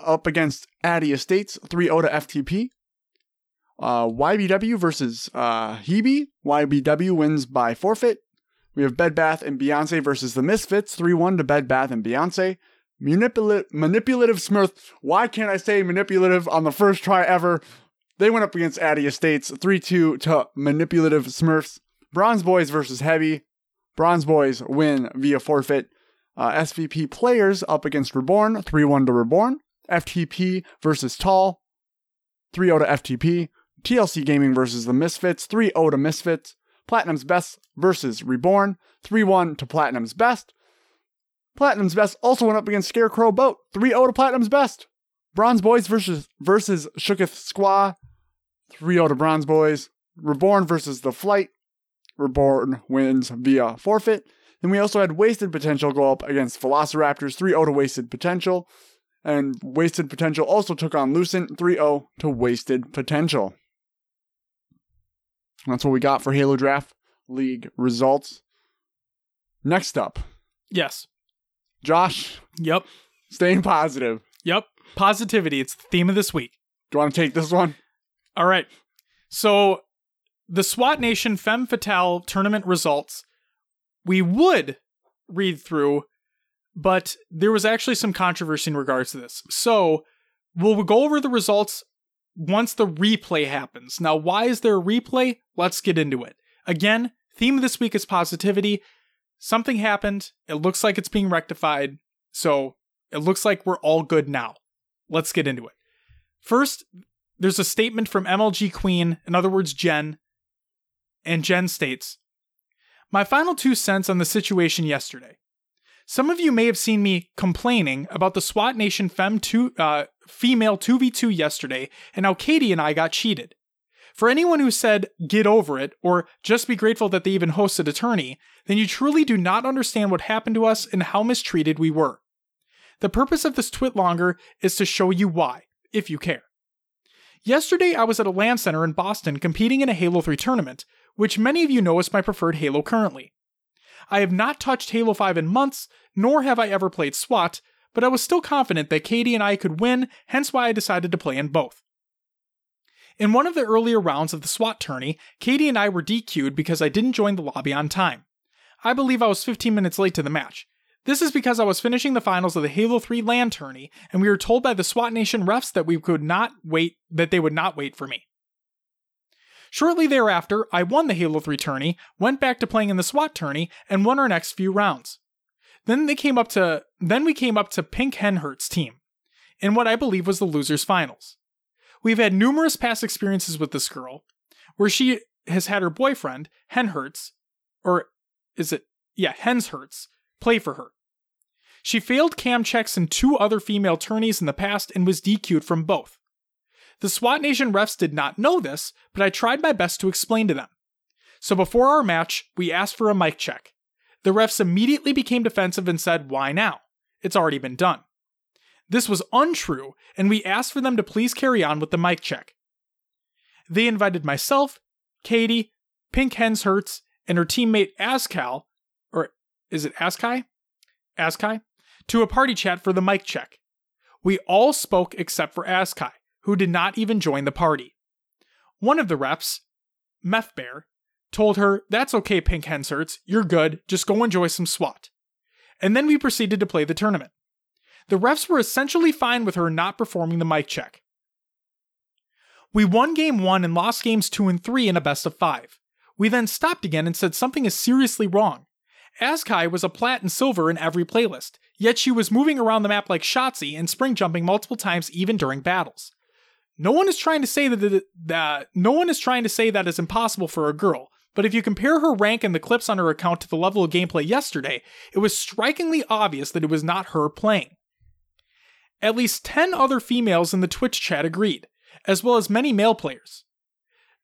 up against Addy Estates, 3-0 to FTP. YBW versus Hebe. YBW wins by forfeit. We have Bed Bath & Beyonce versus The Misfits, 3-1 to Bed Bath & Beyonce. Manipulative Smurf. Why can't I say manipulative on the first try ever? They went up against Addy Estates, 3-2 to Manipulative Smurfs. Bronze Boys versus Heavy. Bronze Boys win via forfeit. SVP Players up against Reborn, 3-1 to Reborn. FTP versus Tall, 3-0 to FTP. TLC Gaming versus The Misfits, 3-0 to Misfits. Platinum's Best versus Reborn, 3-1 to Platinum's Best. Platinum's Best also went up against Scarecrow Boat, 3-0 to Platinum's Best. Bronze Boys versus Shooketh Squad, 3-0 to Bronze Boys. Reborn versus The Flight. Reborn wins via forfeit. Then we also had Wasted Potential go up against Velociraptors, 3-0 to Wasted Potential. And Wasted Potential also took on Lucent, 3-0 to Wasted Potential. That's what we got for Halo Draft League results. Next up. Yes. Josh. Yep. Staying positive. Yep. Positivity. It's the theme of this week. Do you want to take this one? All right. So the SWAT Nation Femme Fatale tournament results, we would read through, but there was actually some controversy in regards to this. So we'll go over the results once the replay happens. Now, why is there a replay? Let's get into it. Again, theme of this week is positivity. Something happened. It looks like it's being rectified. So it looks like we're all good now. Let's get into it. First, there's a statement from MLG Queen, in other words, Jen. And Jen states, "My final 2 cents on the situation yesterday. Some of you may have seen me complaining about the SWAT Nation female 2v2 yesterday and how Katie and I got cheated. For anyone who said, get over it, or just be grateful that they even hosted a tourney, then you truly do not understand what happened to us and how mistreated we were. The purpose of this twit longer is to show you why, if you care. Yesterday I was at a LAN center in Boston competing in a Halo 3 tournament, which many of you know is my preferred Halo currently. I have not touched Halo 5 in months, nor have I ever played SWAT, but I was still confident that Katie and I could win, hence why I decided to play in both. In one of the earlier rounds of the SWAT tourney, Katie and I were DQ'd because I didn't join the lobby on time. I believe I was 15 minutes late to the match. This is because I was finishing the finals of the Halo 3 LAN tourney, and we were told by the SWAT Nation refs that they would not wait for me. Shortly thereafter, I won the Halo 3 tourney, went back to playing in the SWAT tourney, and won our next few rounds. Then we came up to Pink Henhert's team, in what I believe was the losers' finals. We've had numerous past experiences with this girl, where she has had her boyfriend, Henshertz, play for her. She failed cam checks in two other female tourneys in the past and was DQ'd from both. The SWAT Nation refs did not know this, but I tried my best to explain to them. So before our match, we asked for a mic check. The refs immediately became defensive and said, "Why now? It's already been done." This was untrue, and we asked for them to please carry on with the mic check. They invited myself, Katie, Pink Henhertz, and her teammate Askai, to a party chat for the mic check. We all spoke except for Askai, who did not even join the party. One of the reps, Methbear, told her, "That's okay, Pink Henhertz, you're good, just go enjoy some SWAT." And then we proceeded to play the tournament. The refs were essentially fine with her not performing the mic check. We won Game 1 and lost Games 2 and 3 in a best of 5. We then stopped again and said something is seriously wrong. Askai was a plat and silver in every playlist, yet she was moving around the map like Shotzi and spring jumping multiple times even during battles. No one is trying to say that is impossible for a girl, but if you compare her rank and the clips on her account to the level of gameplay yesterday, it was strikingly obvious that it was not her playing. At least 10 other females in the Twitch chat agreed, as well as many male players.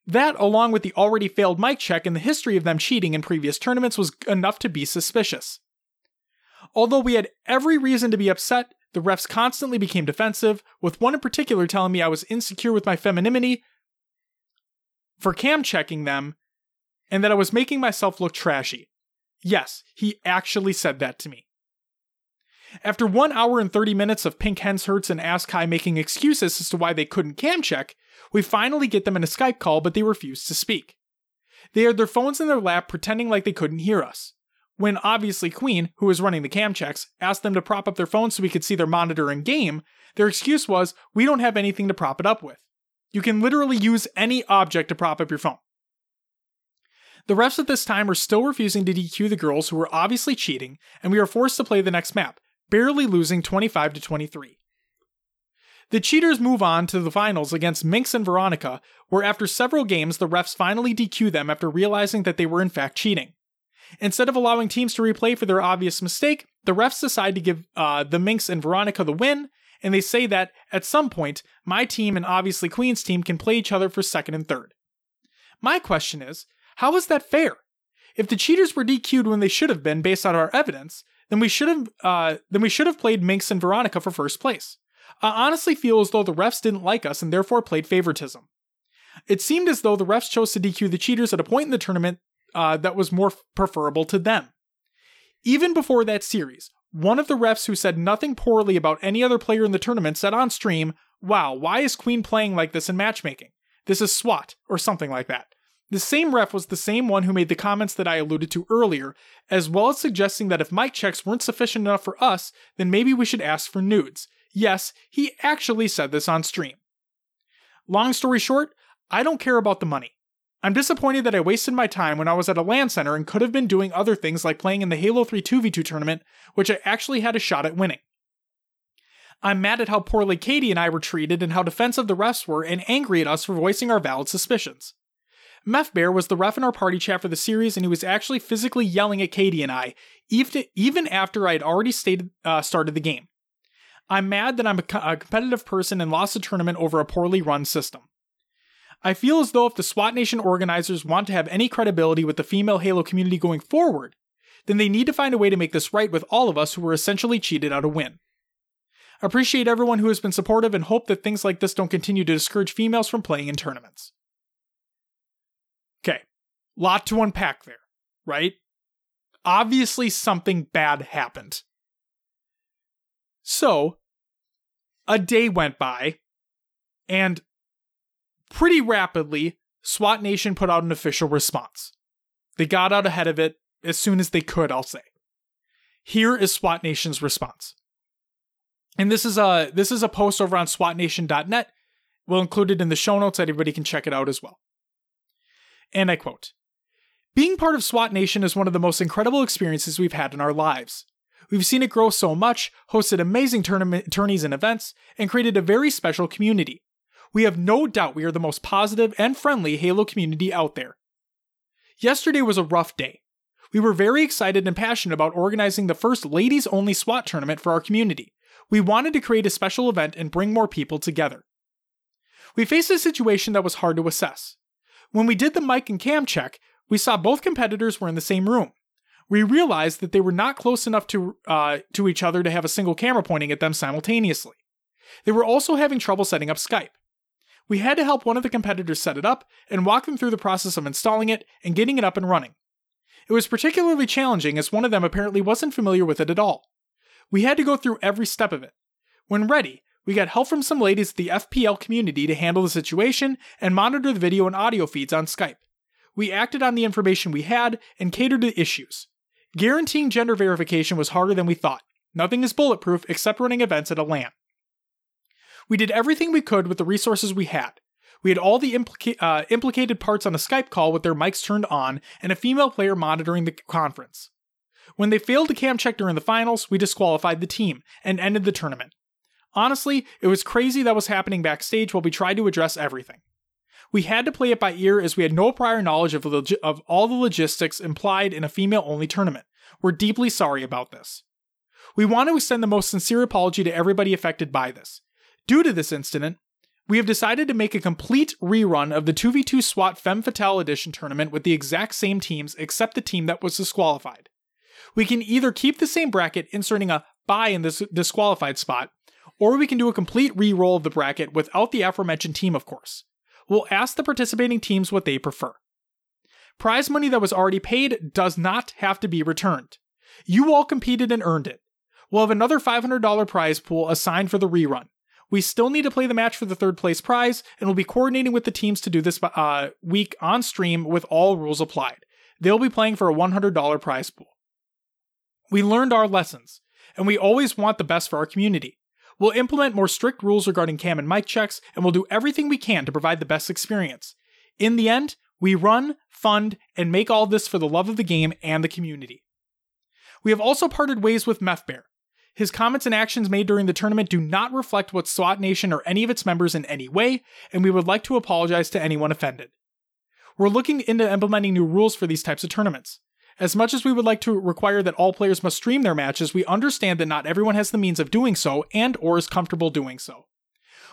That, along with the already failed mic check and the history of them cheating in previous tournaments, was enough to be suspicious. Although we had every reason to be upset, the refs constantly became defensive, with one in particular telling me I was insecure with my femininity for cam checking them, and that I was making myself look trashy. Yes, he actually said that to me. After 1 hour and 30 minutes of Pink Henhertz and Askai making excuses as to why they couldn't cam check, we finally get them in a Skype call, but they refuse to speak. They had their phones in their lap pretending like they couldn't hear us. When obviously Queen, who was running the cam checks, asked them to prop up their phones so we could see their monitor in game, their excuse was, "We don't have anything to prop it up with." You can literally use any object to prop up your phone. The refs at this time are still refusing to DQ the girls who were obviously cheating, and we are forced to play the next map, barely losing 25-23. The cheaters move on to the finals against Minx and Veronica, where after several games the refs finally DQ them after realizing that they were in fact cheating. Instead of allowing teams to replay for their obvious mistake, the refs decide to give the Minx and Veronica the win, and they say that, at some point, my team and obviously Queen's team can play each other for second and third. My question is, how is that fair? If the cheaters were DQ'd when they should have been based on our evidence, then we should have played Minx and Veronica for first place. I honestly feel as though the refs didn't like us and therefore played favoritism. It seemed as though the refs chose to DQ the cheaters at a point in the tournament that was more preferable to them. Even before that series, one of the refs who said nothing poorly about any other player in the tournament said on stream, "Wow, why is Queen playing like this in matchmaking? This is SWAT," or something like that. The same ref was the same one who made the comments that I alluded to earlier, as well as suggesting that if mic checks weren't sufficient enough for us, then maybe we should ask for nudes. Yes, he actually said this on stream. Long story short, I don't care about the money. I'm disappointed that I wasted my time when I was at a LAN center and could have been doing other things like playing in the Halo 3 2v2 tournament, which I actually had a shot at winning. I'm mad at how poorly Katie and I were treated and how defensive the refs were and angry at us for voicing our valid suspicions. MethBear was the ref in our party chat for the series, and he was actually physically yelling at Katie and I, even after I had already started the game. I'm mad that I'm a competitive person and lost the tournament over a poorly run system. I feel as though if the SWAT Nation organizers want to have any credibility with the female Halo community going forward, then they need to find a way to make this right with all of us who were essentially cheated out a win. Appreciate everyone who has been supportive and hope that things like this don't continue to discourage females from playing in tournaments. Okay, lot to unpack there, right? Obviously something bad happened. So, a day went by, and pretty rapidly, SWAT Nation put out an official response. They got out ahead of it as soon as they could, I'll say. Here is SWAT Nation's response. And this is a post over on swatnation.net. We'll include it in the show notes. Everybody can check it out as well. And I quote, "Being part of SWAT Nation is one of the most incredible experiences we've had in our lives. We've seen it grow so much, hosted amazing tourneys and events, and created a very special community. We have no doubt we are the most positive and friendly Halo community out there. Yesterday was a rough day. We were very excited and passionate about organizing the first ladies-only SWAT tournament for our community. We wanted to create a special event and bring more people together. We faced a situation that was hard to assess. When we did the mic and cam check, we saw both competitors were in the same room. We realized that they were not close enough to each other to have a single camera pointing at them simultaneously. They were also having trouble setting up Skype. We had to help one of the competitors set it up and walk them through the process of installing it and getting it up and running. It was particularly challenging as one of them apparently wasn't familiar with it at all. We had to go through every step of it. When ready, we got help from some ladies at the FPL community to handle the situation and monitor the video and audio feeds on Skype. We acted on the information we had and catered to issues. Guaranteeing gender verification was harder than we thought. Nothing is bulletproof except running events at a LAN. We did everything we could with the resources we had. We had all the implicated parts on a Skype call with their mics turned on and a female player monitoring the conference. When they failed to cam check during the finals, we disqualified the team and ended the tournament. Honestly, it was crazy that was happening backstage while we tried to address everything. We had to play it by ear as we had no prior knowledge of all the logistics implied in a female-only tournament. We're deeply sorry about this. We want to extend the most sincere apology to everybody affected by this. Due to this incident, we have decided to make a complete rerun of the 2v2 SWAT Femme Fatale Edition tournament with the exact same teams except the team that was disqualified. We can either keep the same bracket, inserting a bye in this disqualified spot, or we can do a complete re-roll of the bracket without the aforementioned team, of course. We'll ask the participating teams what they prefer. Prize money that was already paid does not have to be returned. You all competed and earned it. We'll have another $500 prize pool assigned for the rerun. We still need to play the match for the third place prize, and we'll be coordinating with the teams to do this week on stream with all rules applied. They'll be playing for a $100 prize pool. We learned our lessons, and we always want the best for our community. We'll implement more strict rules regarding cam and mic checks, and we'll do everything we can to provide the best experience. In the end, we run, fund, and make all this for the love of the game and the community. We have also parted ways with MethBear. His comments and actions made during the tournament do not reflect what SWAT Nation or any of its members in any way, and we would like to apologize to anyone offended. We're looking into implementing new rules for these types of tournaments. As much as we would like to require that all players must stream their matches, we understand that not everyone has the means of doing so and or is comfortable doing so.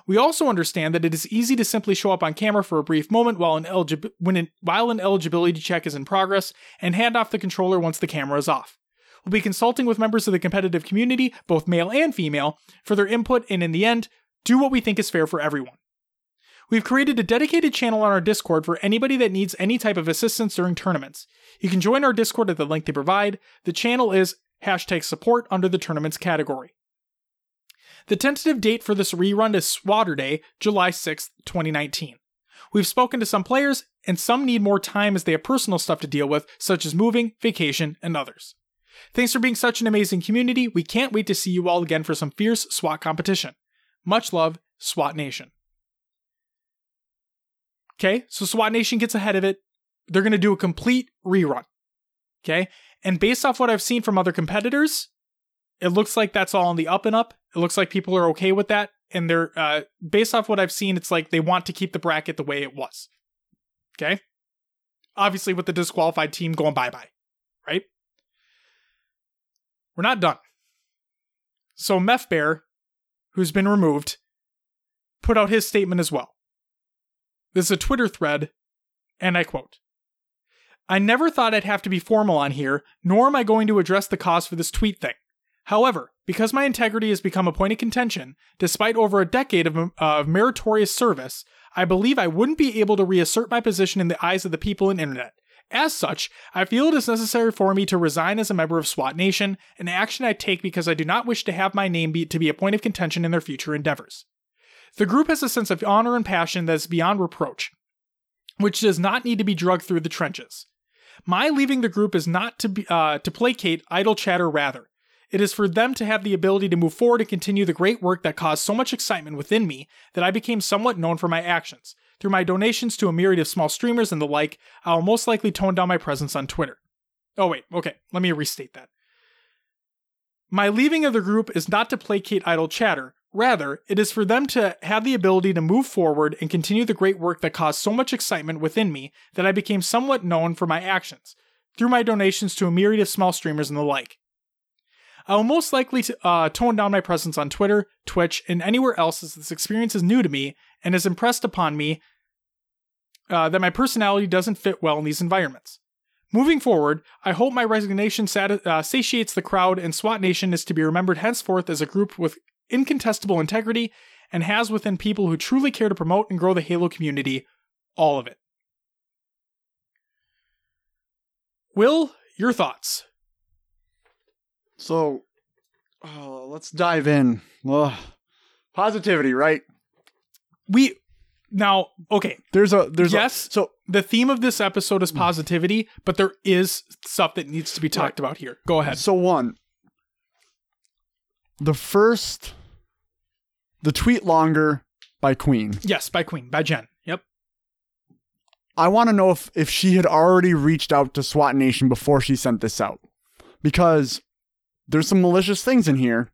We also understand that it is easy to simply show up on camera for a brief moment while an eligibility check is in progress and hand off the controller once the camera is off. We'll be consulting with members of the competitive community, both male and female, for their input and, in the end, do what we think is fair for everyone. We've created a dedicated channel on our Discord for anybody that needs any type of assistance during tournaments. You can join our Discord at the link they provide. The channel is #support under the tournament's category. The tentative date for this rerun is Swatterday, July 6th, 2019. We've spoken to some players, and some need more time as they have personal stuff to deal with, such as moving, vacation, and others. Thanks for being such an amazing community. We can't wait to see you all again for some fierce SWAT competition. Much love, SWAT Nation. Okay, so SWAT Nation gets ahead of it. They're going to do a complete rerun. Okay, and based off what I've seen from other competitors, it looks like that's all on the up and up. It looks like people are okay with that. And they're, based off what I've seen, it's like they want to keep the bracket the way it was. Okay, obviously with the disqualified team going bye-bye, right? We're not done. So MethBear, who's been removed, put out his statement as well. This is a Twitter thread, and I quote, "I never thought I'd have to be formal on here, nor am I going to address the cause for this tweet thing. However, because my integrity has become a point of contention, despite over a decade of meritorious service, I believe I wouldn't be able to reassert my position in the eyes of the people and internet. As such, I feel it is necessary for me to resign as a member of SWAT Nation, an action I take because I do not wish to have my name be a point of contention in their future endeavors. The group has a sense of honor and passion that is beyond reproach, which does not need to be drugged through the trenches. My leaving the group is not to placate idle chatter, rather. It is for them to have the ability to move forward and continue the great work that caused so much excitement within me that I became somewhat known for my actions. Through my donations to a myriad of small streamers and the like, I will most likely tone down my presence on Twitter." Oh wait, okay, let me restate that. "My leaving of the group is not to placate idle chatter. Rather, it is for them to have the ability to move forward and continue the great work that caused so much excitement within me that I became somewhat known for my actions, through my donations to a myriad of small streamers and the like. I will most likely tone down my presence on Twitter, Twitch, and anywhere else as this experience is new to me and has impressed upon me that my personality doesn't fit well in these environments. Moving forward, I hope my resignation satiates the crowd and SWAT Nation is to be remembered henceforth as a group with incontestable integrity and has within people who truly care to promote and grow the Halo community, all of it." Will, your thoughts? So, let's dive in. Positivity, right? Okay. So the theme of this episode is positivity, but there is stuff that needs to be talked about here. Go ahead. So one, the tweet longer by Queen. Yes, by Queen, by Jen. Yep. I want to know if she had already reached out to SWAT Nation before she sent this out. Because there's some malicious things in here.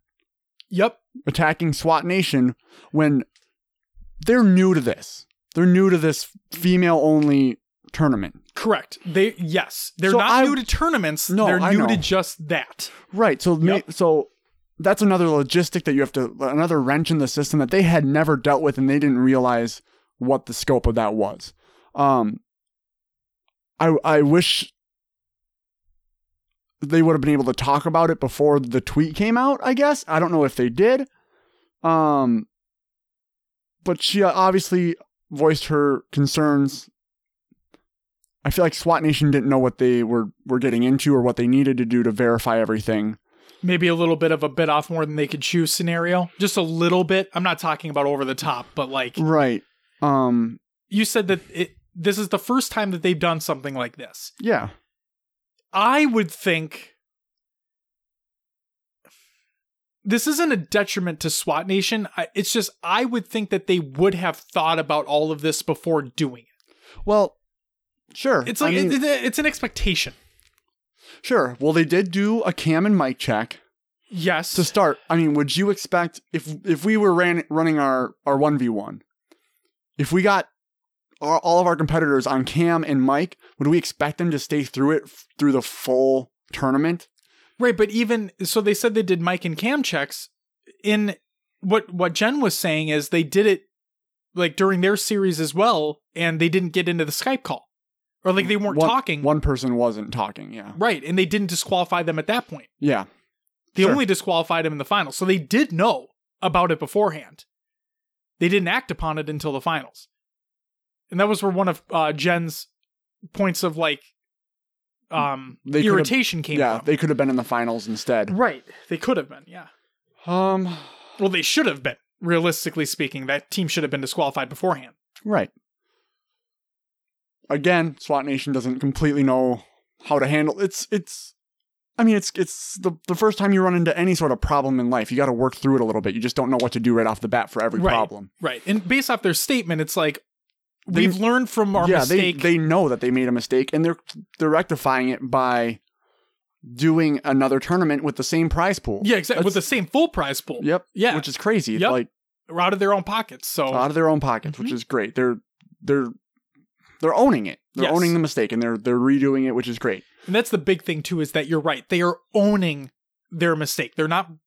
Yep. Attacking SWAT Nation when they're new to this. They're new to this female-only tournament. Correct. They're not new to tournaments. No, they're new to just that. Right. So that's another logistic that you have to, another wrench in the system that they had never dealt with and they didn't realize what the scope of that was. I wish they would have been able to talk about it before the tweet came out, I guess. I don't know if they did. But she obviously voiced her concerns. I feel like SWAT Nation didn't know what they were getting into or what they needed to do to verify everything. Maybe a little bit of a bit off more than they could chew scenario. Just a little bit. I'm not talking about over the top, but like... Right. You said that this is the first time that they've done something like this. Yeah. I would think... This isn't a detriment to SWAT Nation. It's just, I would think that they would have thought about all of this before doing it. Well, sure. It's like it's an expectation. Sure. Well, they did do a cam and mic check. Yes. To start, I mean, would you expect if we were running our 1v1, if we got all of our competitors on cam and mic, would we expect them to stay through it through the full tournament? Right. But even so, they said they did mic and cam checks. In what Jen was saying is they did it like during their series as well, and they didn't get into the Skype call. Or like they weren't talking. One person wasn't talking, yeah. Right, and they didn't disqualify them at that point. Yeah. They only disqualified them in the finals. So they did know about it beforehand. They didn't act upon it until the finals. And that was where one of Jen's points of like irritation came from. Yeah, they could have been in the finals instead. Right, they could have been, yeah. Well, they should have been, realistically speaking. That team should have been disqualified beforehand. Right. Again, SWAT Nation doesn't completely know how to handle it's the first time you run into any sort of problem in life. You got to work through it a little bit. You just don't know what to do right off the bat for every problem. Right. And based off their statement, it's like we've learned from our mistake. They know that they made a mistake and they're rectifying it by doing another tournament with the same prize pool. Yeah, exactly. With the same full prize pool. Yep. Yeah. Which is crazy. Yep. Like out of their own pockets. So out of their own pockets, mm-hmm. Which is great. They're They're owning it. They're owning the mistake, and they're redoing it, which is great. And that's the big thing too, is that you're right. They are owning their mistake. They're not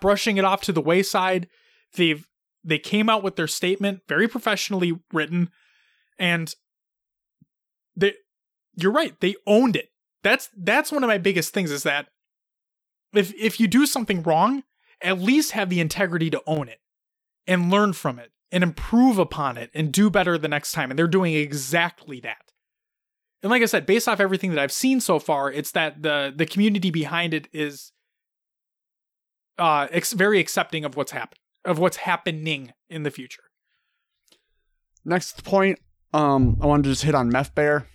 brushing it off to the wayside. They came out with their statement, very professionally written, and you're right. They owned it. That's one of my biggest things, is that if you do something wrong, at least have the integrity to own it and learn from it and improve upon it and do better the next time. And they're doing exactly that. And like I said, based off everything that I've seen so far, it's that the community behind it is very accepting of what's happening in the future. Next point, I wanted to just hit on Meth Bear.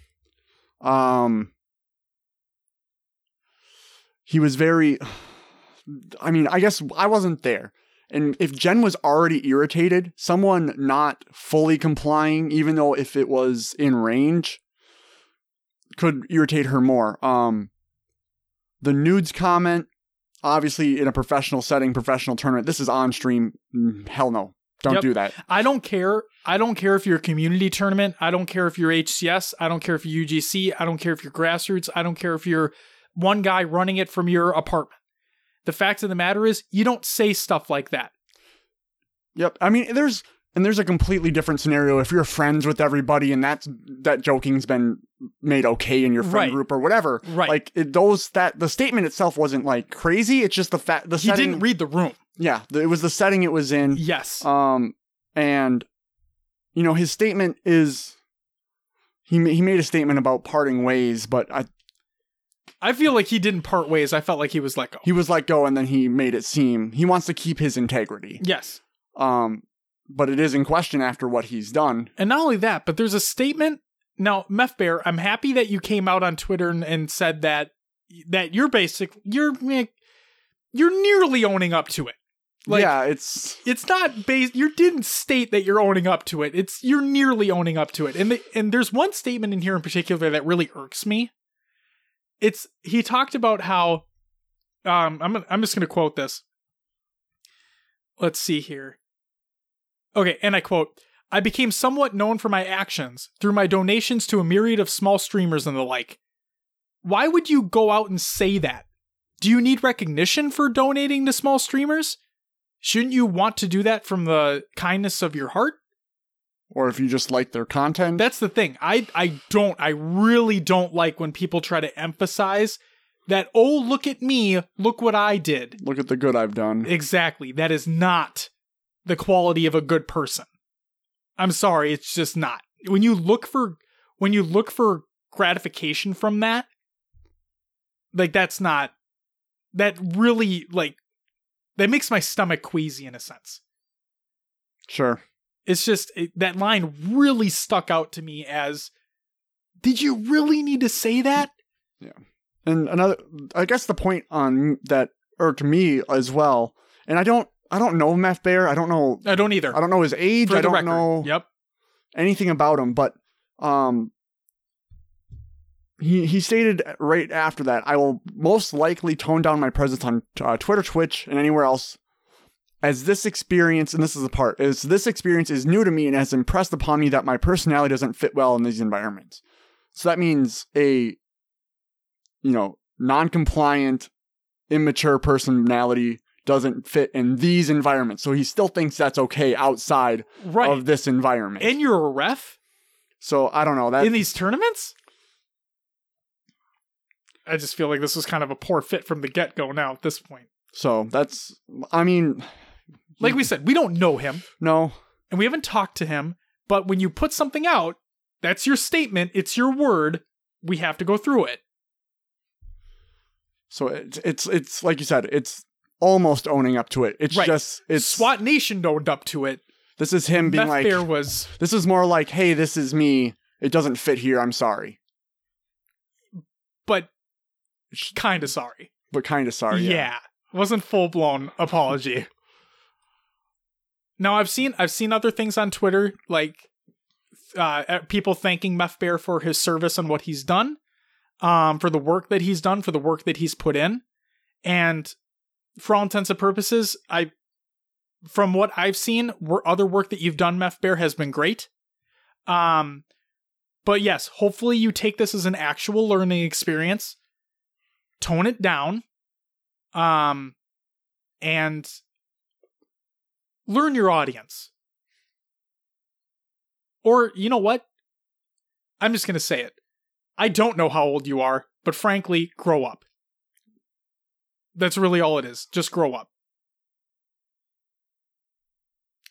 He was very... I mean, I guess I wasn't there. And if Jen was already irritated, someone not fully complying, even though if it was in range, could irritate her more. The nudes comment, obviously in a professional setting, professional tournament, this is on stream. Hell no. Don't do that. I don't care. I don't care if you're a community tournament. I don't care if you're HCS. I don't care if you're UGC. I don't care if you're grassroots. I don't care if you're one guy running it from your apartment. The fact of the matter is, you don't say stuff like that. Yep. I mean, there's a completely different scenario if you're friends with everybody and that joking's been made okay in your friend group or whatever. Right. Like the statement itself wasn't like crazy. It's just the setting. He didn't read the room. Yeah. It was the setting it was in. Yes. And you know, his statement is he made a statement about parting ways, but I feel like he didn't part ways. I felt like he was let go. He was let go, and then he made it seem he wants to keep his integrity. Yes. But it is in question after what he's done. And not only that, but there's a statement. Now, Meth Bear, I'm happy that you came out on Twitter and said that you're nearly owning up to it. Like, yeah, it's not based. You didn't state that you're owning up to it. It's you're nearly owning up to it. And there's one statement in here in particular that really irks me. He talked about how, I'm just going to quote this. Let's see here. Okay, and I quote, "I became somewhat known for my actions through my donations to a myriad of small streamers and the like." Why would you go out and say that? Do you need recognition for donating to small streamers? Shouldn't you want to do that from the kindness of your heart? Or if you just like their content. That's the thing. I really don't like when people try to emphasize that, oh, look at me, look what I did. Look at the good I've done. Exactly. That is not the quality of a good person. I'm sorry, it's just not. When you look for gratification from that, like that makes my stomach queasy in a sense. Sure. It's just, that line really stuck out to me as, did you really need to say that? Yeah. And I guess the point on that irked me as well, and I don't know Meth Bear. I don't either. I don't know his age. I don't know anything about him, but he stated right after that, "I will most likely tone down my presence on Twitter, Twitch, and anywhere else, as this experience," and this is the part, "as this experience is new to me and has impressed upon me that my personality doesn't fit well in these environments." So that means a non-compliant, immature personality doesn't fit in these environments. So he still thinks that's okay outside of this environment. And you're a ref? So I don't know. That in these tournaments? I just feel like this was kind of a poor fit from the get-go now at this point. So that's, I mean... Like we said, we don't know him. No. And we haven't talked to him. But when you put something out, that's your statement. It's your word. We have to go through it. So it's like you said, it's almost owning up to it. It's just... it's SWAT Nation owned up to it. This is him being like... This is more like, hey, this is me. It doesn't fit here. I'm sorry. But kind of sorry. Yeah. Wasn't full-blown apology. Now, I've seen other things on Twitter, like people thanking Meth Bear for his service and what he's done, for the work that he's done, for the work that he's put in. And for all intents and purposes, from what I've seen, other work that you've done, Meth Bear, has been great. But yes, hopefully you take this as an actual learning experience. Tone it down. And learn your audience. Or, you know what? I'm just going to say it. I don't know how old you are, but frankly, grow up. That's really all it is. Just grow up.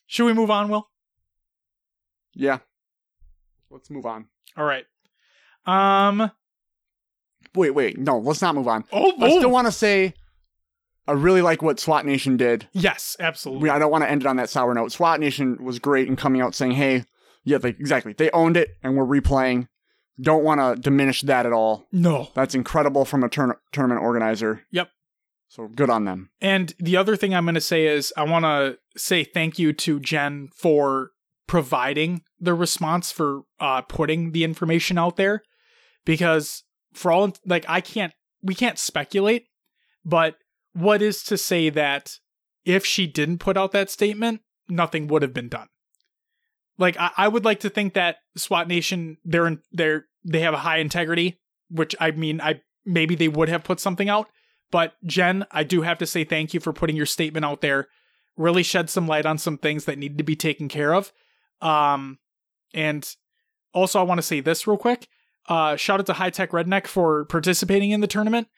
Should we move on, Will? Yeah. Let's move on. All right. Wait. No, let's not move on. I still want to say I really like what SWAT Nation did. Yes, absolutely. I don't want to end it on that sour note. SWAT Nation was great in coming out saying, hey, yeah, exactly. They owned it, and we're replaying. Don't want to diminish that at all. No. That's incredible from a tournament organizer. Yep. So good on them. And the other thing I'm going to say is I want to say thank you to Jen for providing the response, for putting the information out there, because for all, we can't speculate, but what is to say that if she didn't put out that statement, nothing would have been done. I would like to think that SWAT Nation, they have a high integrity, which maybe they would have put something out. But Jen, I do have to say thank you for putting your statement out there. Really shed some light on some things that needed to be taken care of. And also I want to say this real quick. Shout out to High Tech Redneck for participating in the tournament.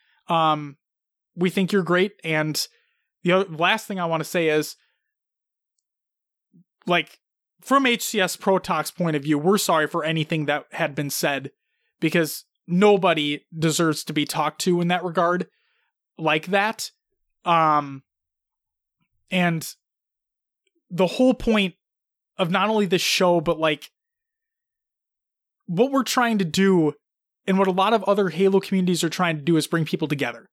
We think you're great. And the last thing I want to say is, from HCS Pro Talk's point of view, we're sorry for anything that had been said, because nobody deserves to be talked to in that regard like that. And the whole point of not only this show, but what we're trying to do and what a lot of other Halo communities are trying to do is bring people together,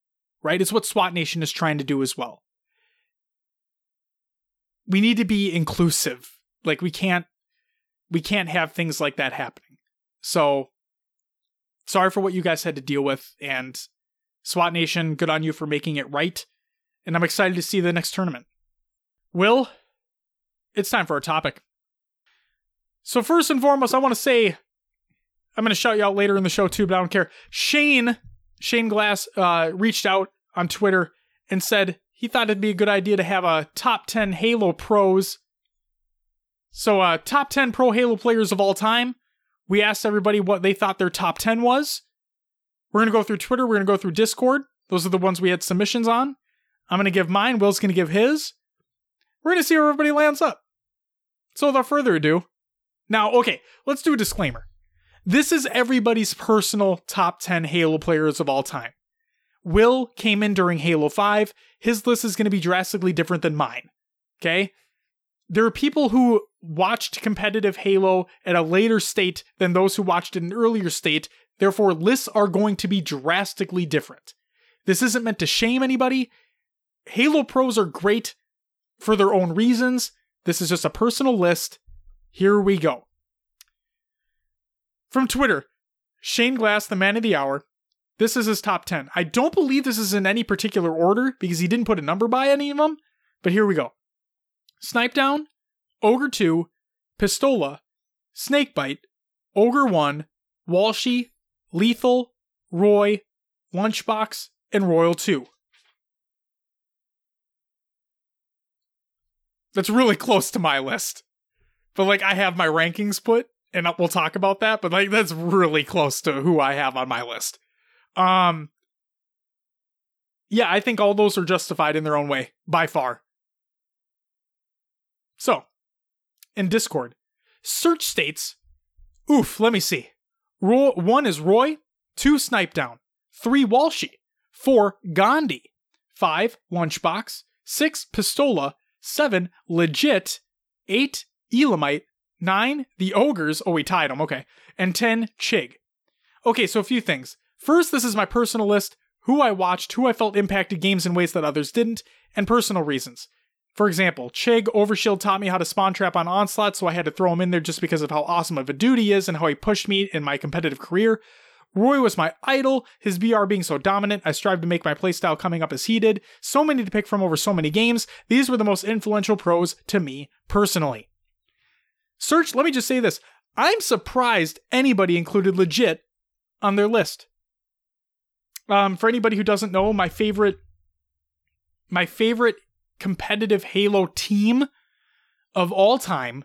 right? It's what SWAT Nation is trying to do as well. We need to be inclusive. We can't have things like that happening. So sorry for what you guys had to deal with, and SWAT Nation, good on you for making it right. And I'm excited to see the next tournament. Will, it's time for our topic. So first and foremost, I want to say, I'm going to shout you out later in the show too, but I don't care. Shane Glass reached out on Twitter and said he thought it'd be a good idea to have a top 10 Halo pros. So top 10 pro Halo players of all time. We asked everybody what they thought their top 10 was. We're going to go through Twitter. We're going to go through Discord. Those are the ones we had submissions on. I'm going to give mine. Will's going to give his. We're going to see where everybody lands up. So without further ado. Now, okay, let's do a disclaimer. This is everybody's personal top 10 Halo players of all time. Will came in during Halo 5. His list is going to be drastically different than mine. Okay? There are people who watched competitive Halo at a later state than those who watched it in an earlier state. Therefore, lists are going to be drastically different. This isn't meant to shame anybody. Halo pros are great for their own reasons. This is just a personal list. Here we go. From Twitter, Shane Glass, the man of the hour. This is his top 10. I don't believe this is in any particular order because he didn't put a number by any of them, but here we go. Snipedown, Ogre 2, Pistola, Snakebite, Ogre 1, Walshy, Lethal, Roy, Lunchbox, and Royal 2. That's really close to my list. But I have my rankings put, and we'll talk about that, but that's really close to who I have on my list. Yeah, I think all those are justified in their own way, by far. So, in Discord, search states, let me see. 1 is Roy, 2 Snipedown, 3 Walshy, 4 Gandhi, 5 Lunchbox, 6 Pistola, 7 Legit, 8 Elamite, 9 the Ogres, we tied them, okay, and 10 Chig. Okay, so a few things. First, this is my personal list, who I watched, who I felt impacted games in ways that others didn't, and personal reasons. For example, Chig Overshield taught me how to spawn trap on Onslaught, so I had to throw him in there just because of how awesome of a dude he is and how he pushed me in my competitive career. Roy was my idol, his BR being so dominant, I strived to make my playstyle coming up as he did. So many to pick from over so many games. These were the most influential pros to me personally. Search, let me just say this. I'm surprised anybody included Legit on their list. For anybody who doesn't know, my favorite competitive Halo team of all time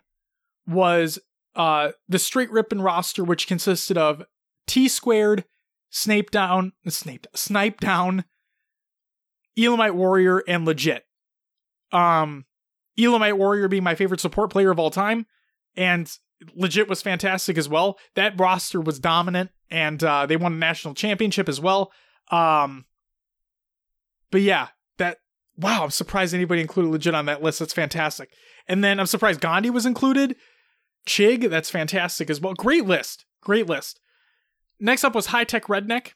was the straight ripping roster, which consisted of T-Squared, Snipe Down, Elamite Warrior, and Legit. Elamite Warrior being my favorite support player of all time, and Legit was fantastic as well. That roster was dominant, and they won a national championship as well. But yeah, I'm surprised anybody included Legit on that list. That's fantastic. And then I'm surprised Gandhi was included. Chig, that's fantastic as well. Great list. Next up was High Tech Redneck,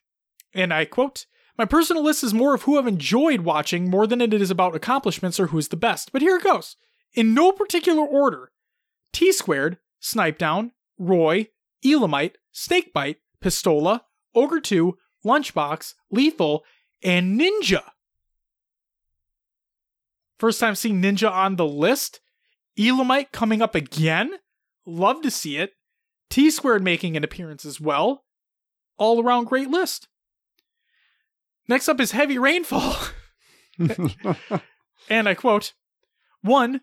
and I quote, "My personal list is more of who I've enjoyed watching more than it is about accomplishments or who's the best. But here it goes. In no particular order. T-Squared, Snipedown, Roy, Elamite, Snakebite, Pistola, Ogre 2, Lunchbox, Lethal, and Ninja." First time seeing Ninja on the list. Elamite coming up again. Love to see it. T-Squared making an appearance as well. All around great list. Next up is Heavy Rainfall. And I quote, "1.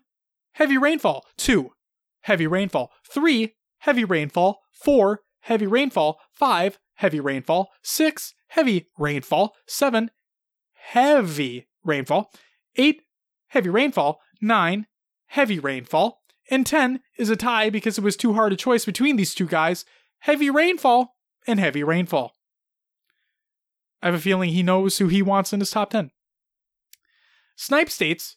Heavy Rainfall. 2. Heavy Rainfall. 3. Heavy Rainfall. 4. Heavy Rainfall. 5. Heavy Rainfall. 6. Heavy Rainfall. 7. Heavy Rainfall. 8. Heavy Rainfall. 9. Heavy Rainfall. And 10 is a tie because it was too hard a choice between these two guys, Heavy Rainfall and Heavy Rainfall." I have a feeling he knows who he wants in his top 10. Snipe states,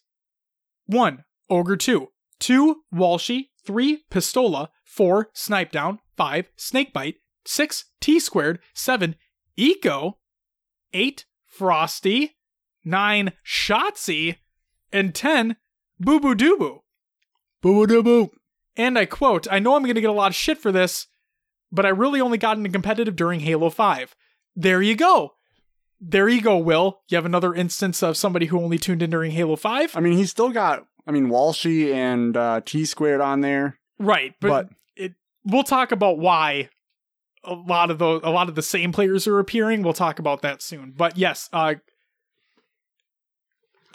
1. Ogre 2, 2. Walshy, 3. Pistola, 4. Snipedown, 5. Snakebite, 6. T-Squared, 7. Eco, 8. Frosty, 9. Shotzi, and 10. Boo Boo Doo Boo. Boo-boo-doo-boo. And I quote, "I know I'm going to get a lot of shit for this, but I really only got into competitive during Halo 5. There you go. There you go, Will. You have another instance of somebody who only tuned in during Halo 5. I mean, he's still got, Walshy and T-Squared on there. Right, but we'll talk about why a lot of the same players are appearing. We'll talk about that soon. But yes, a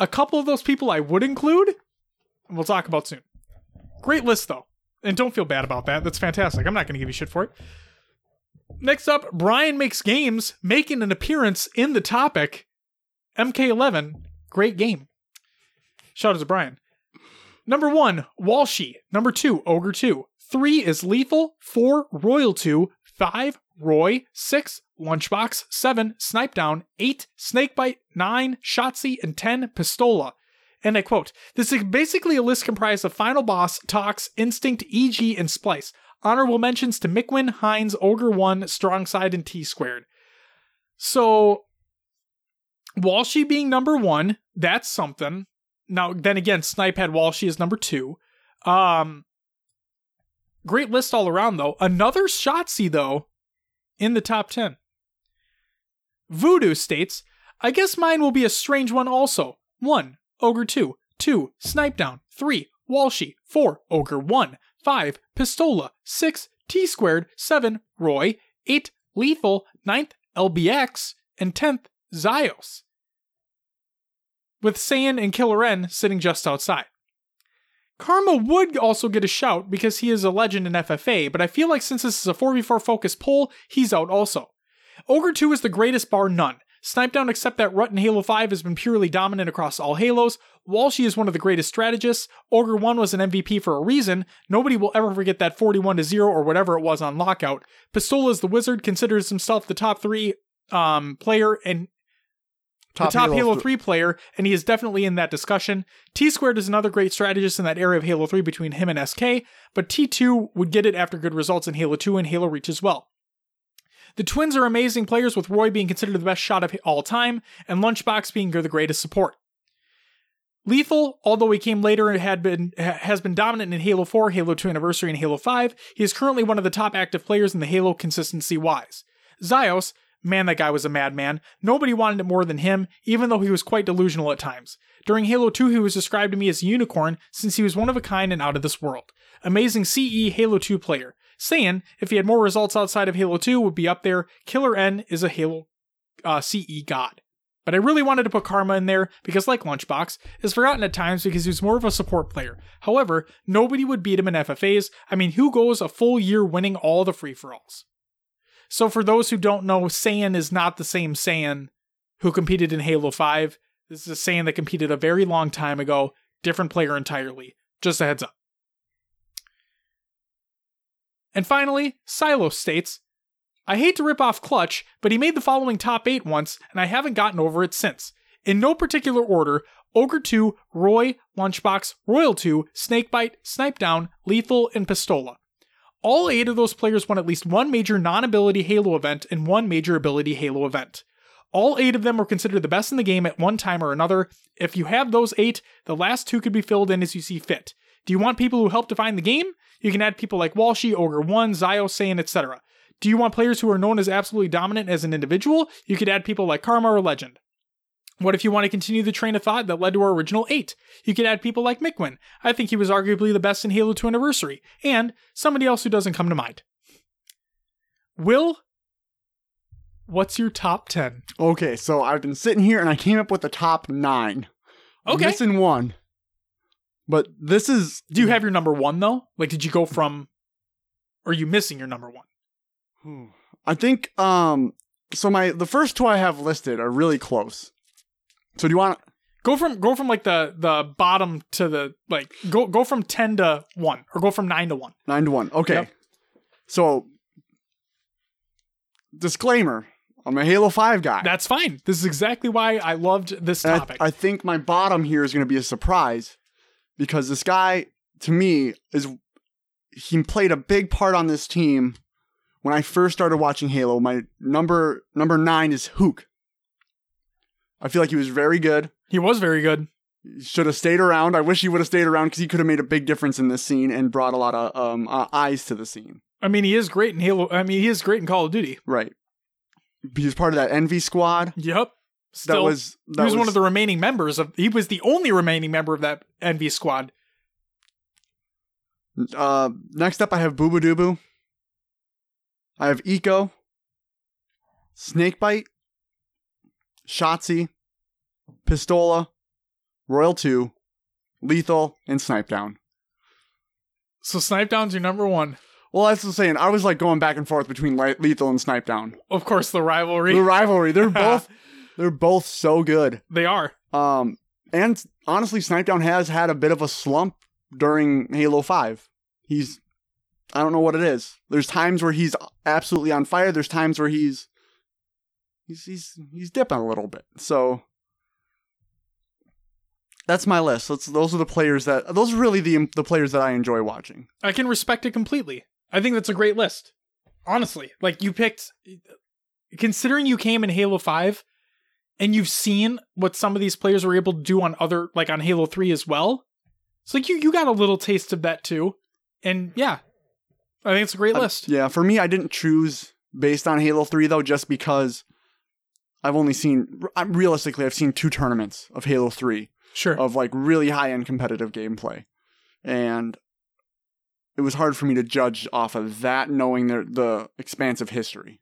couple of those people I would include, and we'll talk about soon. Great list, though. And don't feel bad about that. That's fantastic. I'm not going to give you shit for it. Next up, Brian Makes Games, making an appearance in the topic. MK11, great game. Shout out to Brian. Number 1, Walshy. Number 2, Ogre 2. 3 is Lethal. 4, Royal 2. 5, Roy. 6, Lunchbox. 7, Snipedown. 8, Snakebite. 9, Shotzi. And 10, Pistola. And I quote, "This is basically a list comprised of Final Boss, Tox, Instinct, EG, and Splice. Honorable mentions to Mickwin, Hines, Ogre 1, Strongside, and T-Squared." So, Walshy being number 1, that's something. Now, then again, Snipe had Walshy as number 2. Great list all around, though. Another Shotzi, though, in the top 10. Voodoo states, "I guess mine will be a strange one also. 1. Ogre 2, 2, Snipedown, 3, Walshy, 4, Ogre 1, 5, Pistola, 6, T-Squared, 7, Roy, 8, Lethal, 9th, LBX, and 10th, Zios." With Saiyan and Killer N sitting just outside. Karma would also get a shout because he is a legend in FFA, but I feel like since this is a 4v4 focused poll, he's out also. Ogre 2 is the greatest bar none. Snipedown, except that rut in Halo 5, has been purely dominant across all Halos. Walshy is one of the greatest strategists. Ogre 1 was an MVP for a reason. Nobody will ever forget that 41-0 or whatever it was on lockout. Pistola is the wizard, considers himself the top 3 player and top Halo 3 player, and he is definitely in that discussion. T-Squared is another great strategist in that area of Halo 3 between him and SK, but T2 would get it after good results in Halo 2 and Halo Reach as well. The twins are amazing players, with Roy being considered the best shot of all time, and Lunchbox being the greatest support. Lethal, although he came later and has been dominant in Halo 4, Halo 2 Anniversary, and Halo 5, he is currently one of the top active players in the Halo consistency-wise. Zios, man, that guy was a madman. Nobody wanted it more than him, even though he was quite delusional at times. During Halo 2, he was described to me as a unicorn, since he was one of a kind and out of this world. Amazing CE Halo 2 player. Saiyan, if he had more results outside of Halo 2, would be up there. Killer N is a Halo CE god. But I really wanted to put Karma in there because, like Lunchbox, is forgotten at times because he's more of a support player. However, nobody would beat him in FFAs. I mean, who goes a full year winning all the free-for-alls? So for those who don't know, Saiyan is not the same Saiyan who competed in Halo 5. This is a Saiyan that competed a very long time ago. Different player entirely. Just a heads up. And finally, Silo states, I hate to rip off Clutch, but he made the following top 8 once, and I haven't gotten over it since. In no particular order, Ogre 2, Roy, Lunchbox, Royal 2, Snakebite, Snipedown, Lethal, and Pistola. All 8 of those players won at least one major non-ability Halo event and one major ability Halo event. All 8 of them were considered the best in the game at one time or another. If you have those 8, the last 2 could be filled in as you see fit. Do you want people who help define the game? You can add people like Walshy, Ogre 1, Zio, Saiyan, etc. Do you want players who are known as absolutely dominant as an individual? You could add people like Karma or Legend. What if you want to continue the train of thought that led to our original 8? You could add people like Mickwin. I think he was arguably the best in Halo 2 Anniversary. And somebody else who doesn't come to mind. Will, what's your top 10? Okay, so I've been sitting here and I came up with the top 9. Okay. I'm missing one. But this is... Do you have your number 1, though? Like, did you go from... Or are you missing your number 1? I think so the first two I have listed are really close. So do you want to go from like the bottom to the like go from 10 to 1 or go from 9 to 1. 9 to 1. Okay. Yep. So disclaimer, I'm a Halo 5 guy. That's fine. This is exactly why I loved this topic. I think my bottom here is going to be a surprise because this guy to me he played a big part on this team. When I first started watching Halo, my number 9 is Hook. I feel like he was very good. He was very good. He should have stayed around. I wish he would have stayed around because he could have made a big difference in this scene and brought a lot of eyes to the scene. I mean, he is great in Halo. I mean, he is great in Call of Duty. Right. He was part of that Envy squad. Yep. Still, he was one of the remaining members of. He was the only remaining member of that Envy squad. Next up, I have Booba Doobu. I have Eco, Snakebite, Shotzi, Pistola, Royal 2, Lethal, and Snipedown. So Snipedown's your number 1. Well, that's what I'm saying. I was like going back and forth between Lethal and Snipedown. Of course, the rivalry. They're both so good. They are. And honestly, Snipedown has had a bit of a slump during Halo 5. I don't know what it is. There's times where he's absolutely on fire. There's times where he's dipping a little bit. So that's my list. Those are the players those are really the players that I enjoy watching. I can respect it completely. I think that's a great list. Honestly, like you picked, considering you came in Halo 5 and you've seen what some of these players were able to do on other, like on Halo 3 as well. It's like you got a little taste of that too. And yeah. I think it's a great list. Yeah, for me, I didn't choose based on Halo 3, though, just because I've only seen... Realistically, I've seen 2 tournaments of Halo 3. Sure. Of, like, really high-end competitive gameplay. And it was hard for me to judge off of that, knowing the expansive history.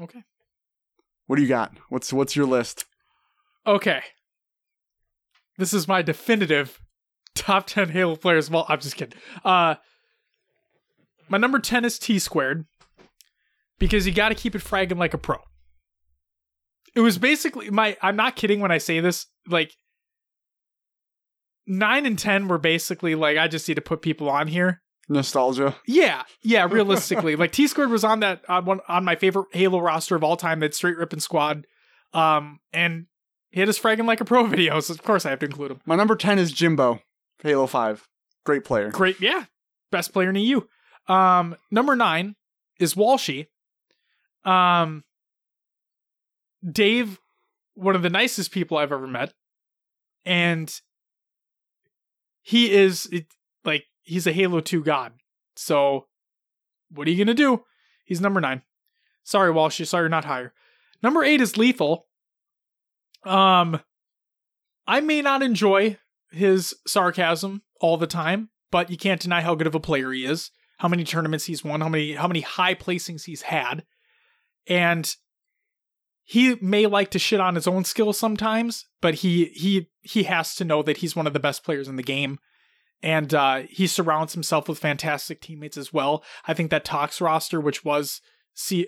Okay. What do you got? What's your list? Okay. This is my definitive top 10 Halo players. Well, I'm just kidding. My number 10 is T-Squared because you got to keep it fragging like a pro. It was basically I'm not kidding when I say this, like 9 and 10 were basically like, I just need to put people on here. Nostalgia. Yeah, realistically. Like T-Squared was on that on my favorite Halo roster of all time, that straight ripping squad. And he had his fragging like a pro video, so of course I have to include him. My number 10 is Jimbo, Halo 5. Great player. Great, yeah. Best player in EU. Number 9 is Walshy. Dave, one of the nicest people I've ever met. And he is, he's a Halo 2 god. So, what are you going to do? He's number 9. Sorry, Walshy. Sorry, you're not higher. Number 8 is Lethal. I may not enjoy his sarcasm all the time, but you can't deny how good of a player he is. how many tournaments he's won, how many high placings he's had. And he may like to shit on his own skill sometimes, but he has to know that he's one of the best players in the game. And he surrounds himself with fantastic teammates as well. I think that Tox roster, which was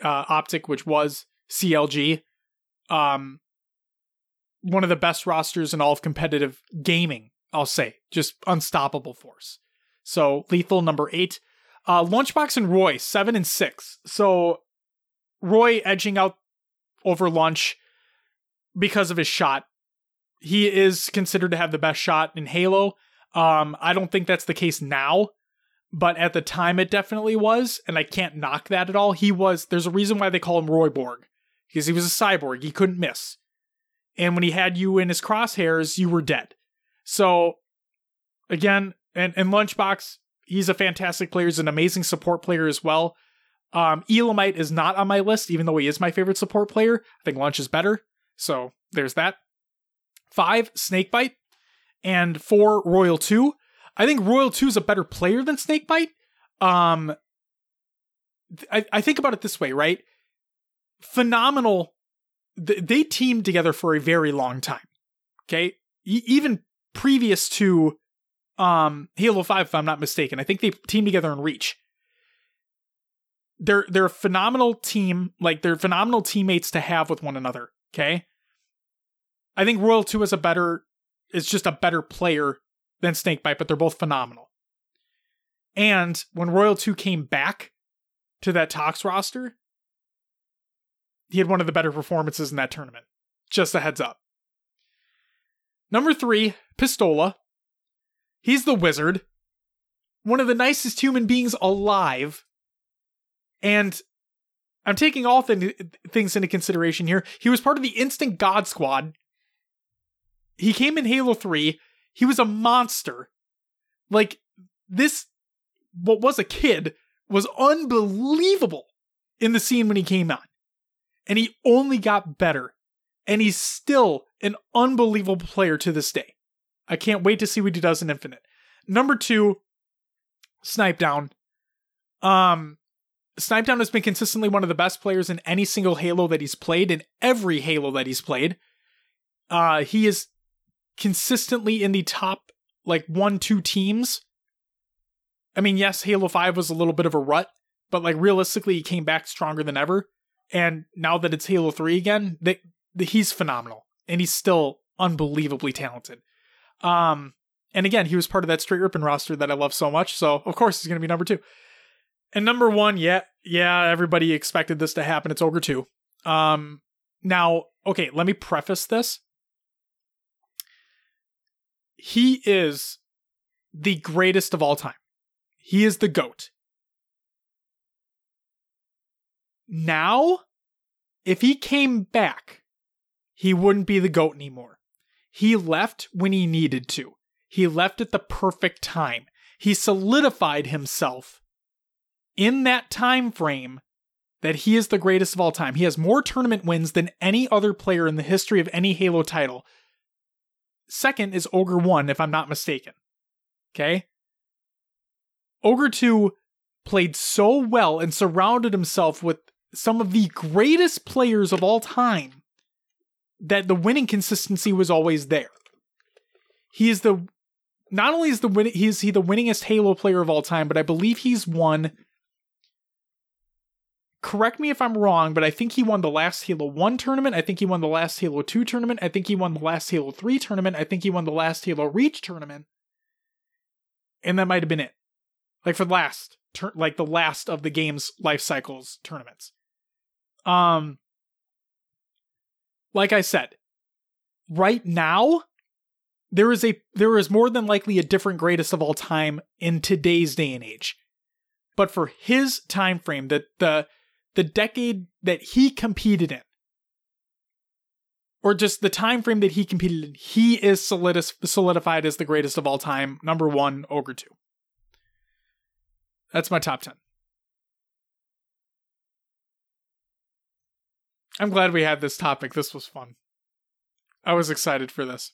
Optic, which was CLG, one of the best rosters in all of competitive gaming, I'll say. Just unstoppable force. So Lethal, number 8. Lunchbox and Roy, 7 and 6. So Roy edging out over Lunch because of his shot. He is considered to have the best shot in Halo. I don't think that's the case now, but at the time it definitely was, and I can't knock that at all. There's a reason why they call him Roy Borg, because he was a cyborg. He couldn't miss. And when he had you in his crosshairs, you were dead. So again, and Lunchbox, he's a fantastic player. He's an amazing support player as well. Elamite is not on my list, even though he is my favorite support player. I think Lunch is better. So there's that. 5, Snakebite. And 4, Royal 2. I think Royal 2 is a better player than Snakebite. I think about it this way, right? Phenomenal. They teamed together for a very long time. Okay? Even previous to Halo 5, if I'm not mistaken. I think they teamed together in Reach. They're a phenomenal team. Like, they're phenomenal teammates to have with one another. Okay? I think Royal 2 is a better... It's just a better player than Snakebite, but they're both phenomenal. And when Royal 2 came back to that Tox roster, he had one of the better performances in that tournament. Just a heads up. Number 3, Pistola. He's the wizard. One of the nicest human beings alive. And I'm taking all things into consideration here. He was part of the Instant God Squad. He came in Halo 3. He was a monster. Like, this, what was a kid, was unbelievable in the scene when he came on. And he only got better. And he's still an unbelievable player to this day. I can't wait to see what he does in Infinite. Number 2, Snipedown. Snipedown has been consistently one of the best players in any single Halo that he's played, in every Halo that he's played. He is consistently in the top, like, 1-2 teams. I mean, yes, Halo 5 was a little bit of a rut, but, like, realistically, he came back stronger than ever. And now that it's Halo 3 again, he's phenomenal. And he's still unbelievably talented. And again, he was part of that Straight Rippin' roster that I love so much. So, of course, he's going to be number 2. And number 1, yeah, everybody expected this to happen. It's Ogre 2. Now, okay, let me preface this. He is the greatest of all time. He is the GOAT. Now, if he came back, he wouldn't be the GOAT anymore. He left when he needed to. He left at the perfect time. He solidified himself in that time frame that he is the greatest of all time. He has more tournament wins than any other player in the history of any Halo title. Second is Ogre 1, if I'm not mistaken. Okay? Ogre 2 played so well and surrounded himself with some of the greatest players of all time that the winning consistency was always there. He is the... Not only is he the winningest Halo player of all time, but I believe he's won... Correct me if I'm wrong, but I think he won the last Halo 1 tournament. I think he won the last Halo 2 tournament. I think he won the last Halo 3 tournament. I think he won the last Halo Reach tournament. And that might have been it. Like, for the last, the last of the game's life cycles tournaments. Like I said, right now, there is more than likely a different greatest of all time in today's day and age. But for his time frame, that the decade that he competed in, or just the time frame that he competed in, he is solidified as the greatest of all time. Number 1, Ogre 2. That's my top 10. I'm glad we had this topic. This was fun. I was excited for this.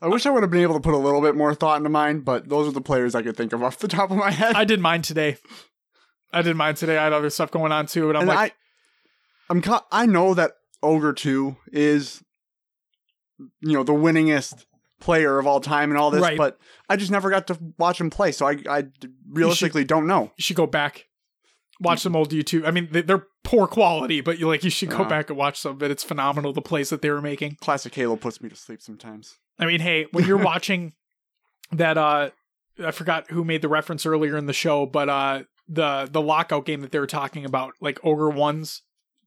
I wish I would have been able to put a little bit more thought into mine, but those are the players I could think of off the top of my head. I did mine today. I had other stuff going on too, but I know that Ogre 2 is, you know, the winningest player of all time and all this, right, but I just never got to watch him play, so I realistically don't know. You should go back, watch some old YouTube. I mean, they're poor quality, but you should go back and watch some of it. It's phenomenal, the plays that they were making. Classic Halo puts me to sleep sometimes. I mean, hey, when you're watching that, I forgot who made the reference earlier in the show, but the lockout game that they were talking about, like Ogre 1s,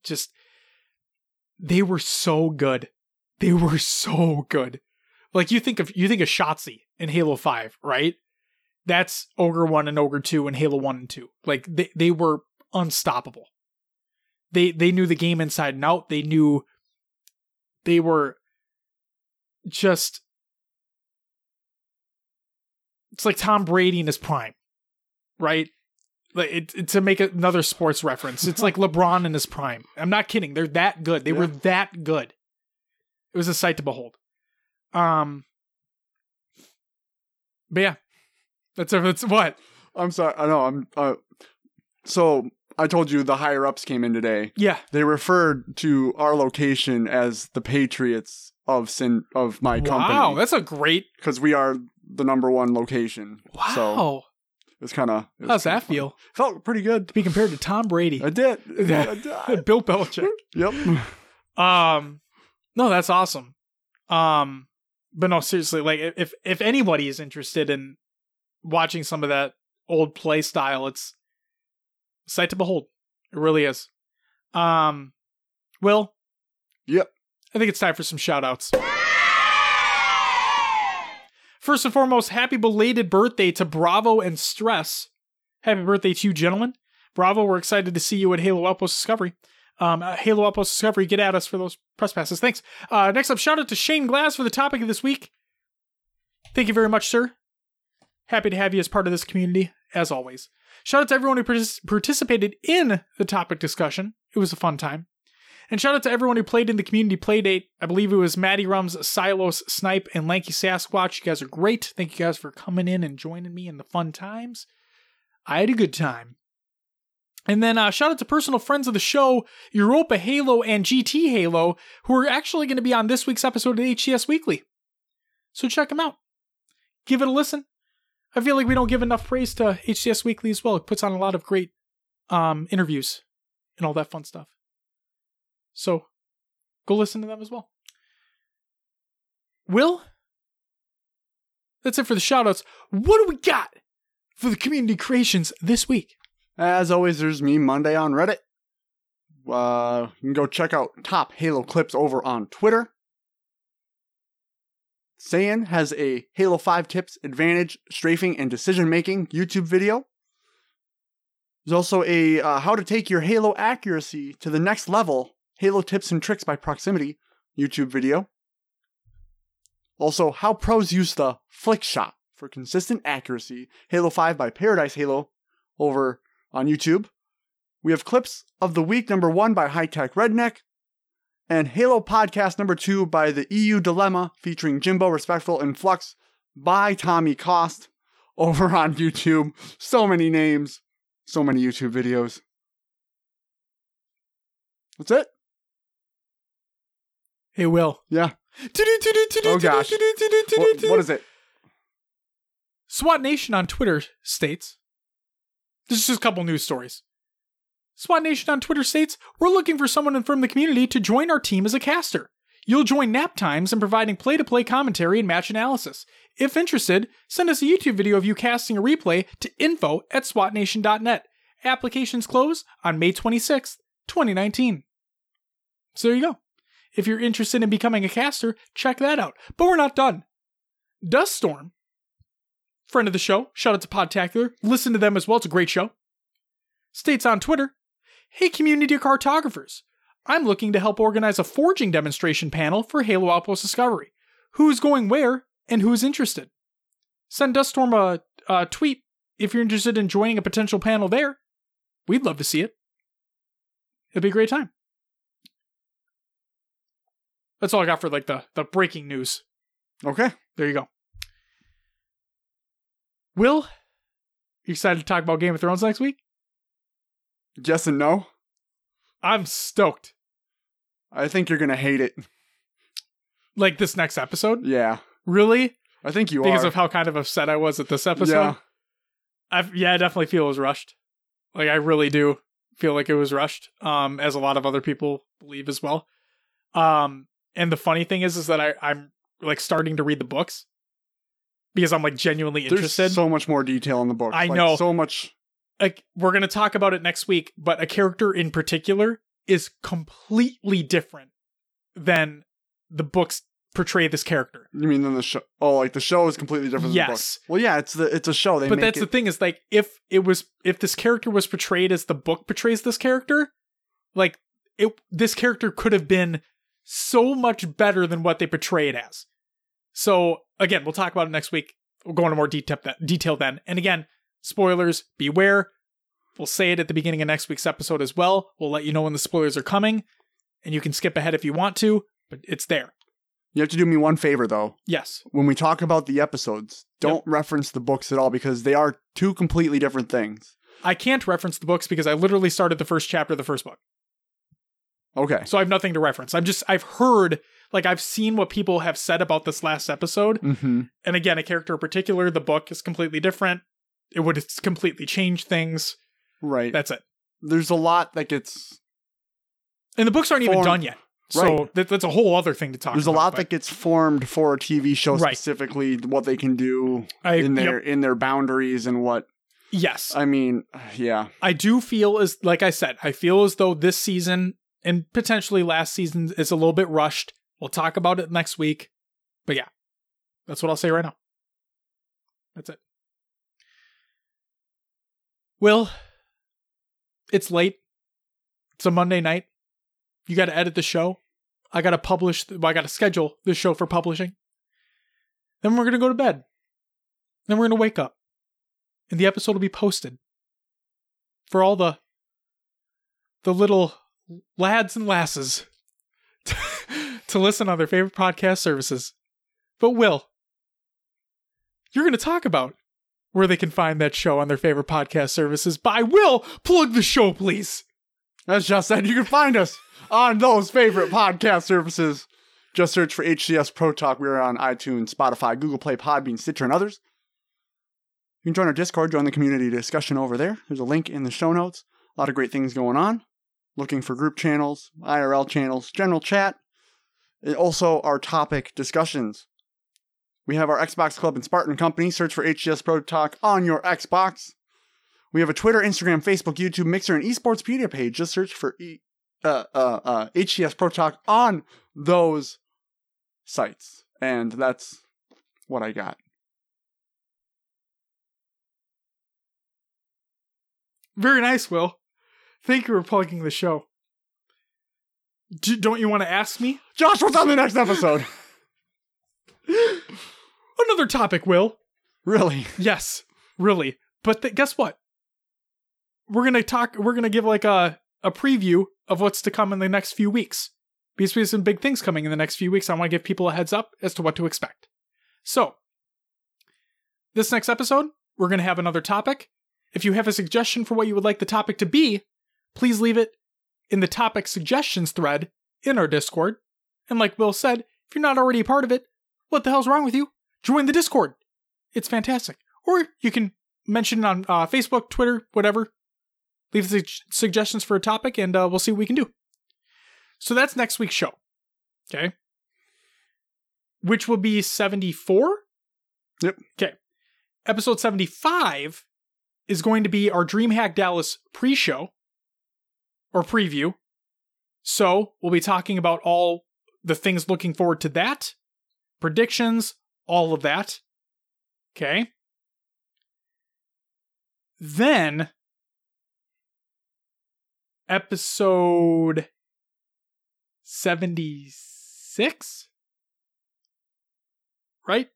just, they were so good. They were so good. Like, you think of Shotzi in Halo 5, right? That's Ogre 1 and Ogre 2 and Halo 1 and 2. Like, they were unstoppable. They knew the game inside and out. They knew, they were just, it's like Tom Brady in his prime, right? Like, to make another sports reference, it's like LeBron in his prime. I'm not kidding. They're that good. They were that good. It was a sight to behold. But yeah, that's what. I'm sorry. I know. So I told you the higher ups came in today. Yeah. They referred to our location as the Patriots of my company. Wow, that's a great, because we are the #1 location. Wow. So it's kind of, how's that feel? Fun. Felt pretty good to be compared to Tom Brady. I did. Bill Belichick. Yep. No, that's awesome. But no, seriously, like if anybody is interested in watching some of that old play style, it's sight to behold. It really is. Will? Yep. I think it's time for some shout outs. First and foremost, happy belated birthday to Bravo and Stress. Happy birthday to you, gentlemen. Bravo, we're excited to see you at Halo Outpost Discovery. Halo Outpost Discovery, get at us for those press passes. Thanks. Next up, shout out to Shane Glass for the topic of this week. Thank you very much, sir. Happy to have you as part of this community, as always. Shout out to everyone who participated in the topic discussion. It was a fun time. And shout out to everyone who played in the community playdate. I believe it was Maddie Rums, Silos, Snipe, and Lanky Sasquatch. You guys are great. Thank you guys for coming in and joining me in the fun times. I had a good time. And then shout out to personal friends of the show, Europa Halo and GT Halo, who are actually going to be on this week's episode of HCS Weekly. So check them out. Give it a listen. I feel like we don't give enough praise to HCS Weekly as well. It puts on a lot of great interviews and all that fun stuff. So go listen to them as well. Will? That's it for the shout outs. What do we got for the community creations this week? As always, there's me Monday on Reddit. You can go check out Top Halo Clips over on Twitter. Saiyan has a Halo 5 tips, advantage, strafing, and decision-making YouTube video. There's also a How to Take Your Halo Accuracy to the Next Level, Halo Tips and Tricks by Proximity YouTube video. Also, How Pros Use the Flick Shot for Consistent Accuracy, Halo 5 by Paradise Halo over on YouTube. We have Clips of the Week number 1 by High Tech Redneck, and Halo Podcast number 2 by The EU Dilemma featuring Jimbo, Respectful, and Flux by Tommy Cost over on YouTube. So many names, so many YouTube videos. That's it. Hey, Will. Yeah. Oh, gosh. What is it? SWAT Nation on Twitter states, this is just a couple news stories. SWAT Nation on Twitter states, we're looking for someone from the community to join our team as a caster. You'll join nap times and providing play-to-play commentary and match analysis. If interested, send us a YouTube video of you casting a replay to info@swatnation.net. Applications close on May 26th, 2019. So there you go. If you're interested in becoming a caster, check that out. But we're not done. Duststorm, friend of the show, shout out to Podtacular, listen to them as well, it's a great show, states on Twitter, hey community cartographers, I'm looking to help organize a forging demonstration panel for Halo Outpost Discovery. Who's going where and who's interested? Send Duststorm a tweet if you're interested in joining a potential panel there. We'd love to see it. It'd be a great time. That's all I got for the breaking news. Okay. there you go. Will, you excited to talk about Game of Thrones next week? Yes and no. I'm stoked. I think you're going to hate it. Like this next episode? Yeah. Really? I think you are. Because of how kind of upset I was at this episode? Yeah. I definitely feel it was rushed. Like, I really do feel like it was rushed, as a lot of other people believe as well. And the funny thing is that I'm like starting to read the books because I'm like genuinely interested. There's so much more detail in the book. I know. So much. Like, we're going to talk about it next week, but a character in particular is completely different than the books portray this character. You mean than the show? Oh, like the show is completely different than the books. Well, yeah, it's a show. But that's the thing is, like, if this character was portrayed as the book portrays this character, like, this character could have been so much better than what they portray it as. So again, we'll talk about it next week. We'll go into more detail then. And again, spoilers, beware. We'll say it at the beginning of next week's episode as well. We'll let you know when the spoilers are coming, and you can skip ahead if you want to, but it's there. You have to do me one favor, though. Yes. When we talk about the episodes, don't reference the books at all, because they are two completely different things. I can't reference the books because I literally started the first chapter of the first book. Okay. So I have nothing to reference. I've heard, like, I've seen what people have said about this last episode. Mm-hmm. And again, a character in particular, the book is completely different. It would completely change things. Right. That's it. There's a lot that gets... And the books aren't even done yet. So right. That's a whole other thing to talk about. There's a lot that gets formed for a TV show, right. Specifically what they can do in their boundaries and what. Yes. I mean, yeah. I do feel as though this season and potentially last season is a little bit rushed. We'll talk about it next week. But yeah, that's what I'll say right now. That's it. Will, it's late. It's a Monday night. You got to edit the show. I got to schedule the show for publishing. Then we're going to go to bed. Then we're going to wake up. And the episode will be posted. For all the little lads and lasses to listen on their favorite podcast services. But Will, you're going to talk about where they can find that show on their favorite podcast services. But I will plug the show, please. As Josh said, you can find us on those favorite podcast services. Just search for HCS Pro Talk. We are on iTunes, Spotify, Google Play, Podbean, Stitcher, and others. You can join our Discord, join the community discussion over there. There's a link in the show notes. A lot of great things going on. Looking for group channels, IRL channels, general chat, and also our topic discussions. We have our Xbox Club and Spartan Company. Search for HCS Pro Talk on your Xbox. We have a Twitter, Instagram, Facebook, YouTube, Mixer, and eSportspedia page. Just search for HCS Pro Talk on those sites. And that's what I got. Very nice, Will. Thank you for plugging the show. Don't you want to ask me? Josh, what's on the next episode? Another topic, Will. Really? Yes, really. But guess what? We're going to give like a preview of what's to come in the next few weeks. Because we have some big things coming in the next few weeks. I want to give people a heads up as to what to expect. So, this next episode, we're going to have another topic. If you have a suggestion for what you would like the topic to be, please leave it in the topic suggestions thread in our Discord. And like Will said, if you're not already a part of it, what the hell's wrong with you? Join the Discord. It's fantastic. Or you can mention it on Facebook, Twitter, whatever. Leave suggestions for a topic, and we'll see what we can do. So that's next week's show. Okay. Which will be 74? Yep. Okay. Episode 75 is going to be our DreamHack Dallas pre-show, or preview. So we'll be talking about all the things looking forward to that, predictions, all of that. Okay. Then... Episode 76, right?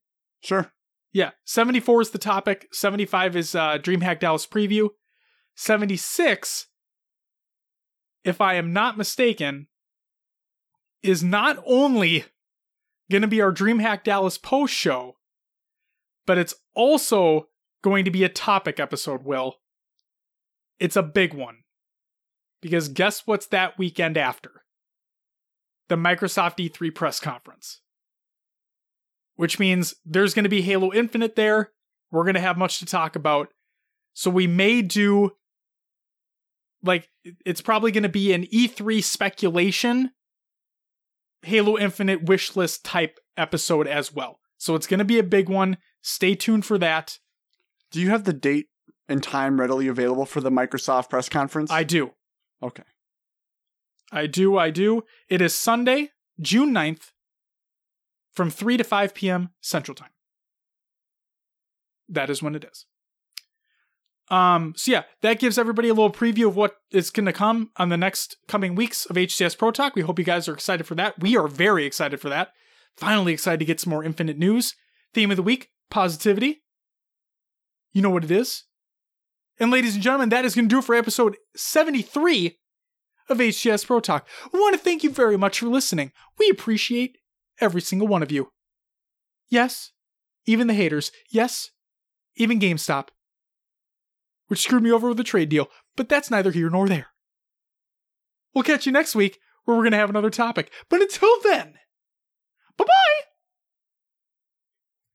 Sure. Yeah, 74 is the topic. 75 is DreamHack Dallas preview. 76, if I am not mistaken, is not only going to be our DreamHack Dallas post show, but it's also going to be a topic episode, Will. It's a big one. Because guess what's that weekend after? The Microsoft E3 press conference. Which means there's going to be Halo Infinite there. We're going to have much to talk about. So we may do, like, it's probably going to be an E3 speculation, Halo Infinite wishlist type episode as well. So it's going to be a big one. Stay tuned for that. Do you have the date and time readily available for the Microsoft press conference? I do. Okay. I do. It is Sunday, June 9th, from 3 to 5 p.m. Central Time. That is when it is. So yeah, that gives everybody a little preview of what is going to come on the next coming weeks of HCS Pro Talk. We hope you guys are excited for that. We are very excited for that. Finally excited to get some more Infinite news. Theme of the week, positivity. You know what it is. And ladies and gentlemen, that is going to do it for episode 73 of HCS Pro Talk. We want to thank you very much for listening. We appreciate every single one of you. Yes, even the haters. Yes, even GameStop, which screwed me over with a trade deal, but that's neither here nor there. We'll catch you next week where we're going to have another topic. But until then, bye-bye!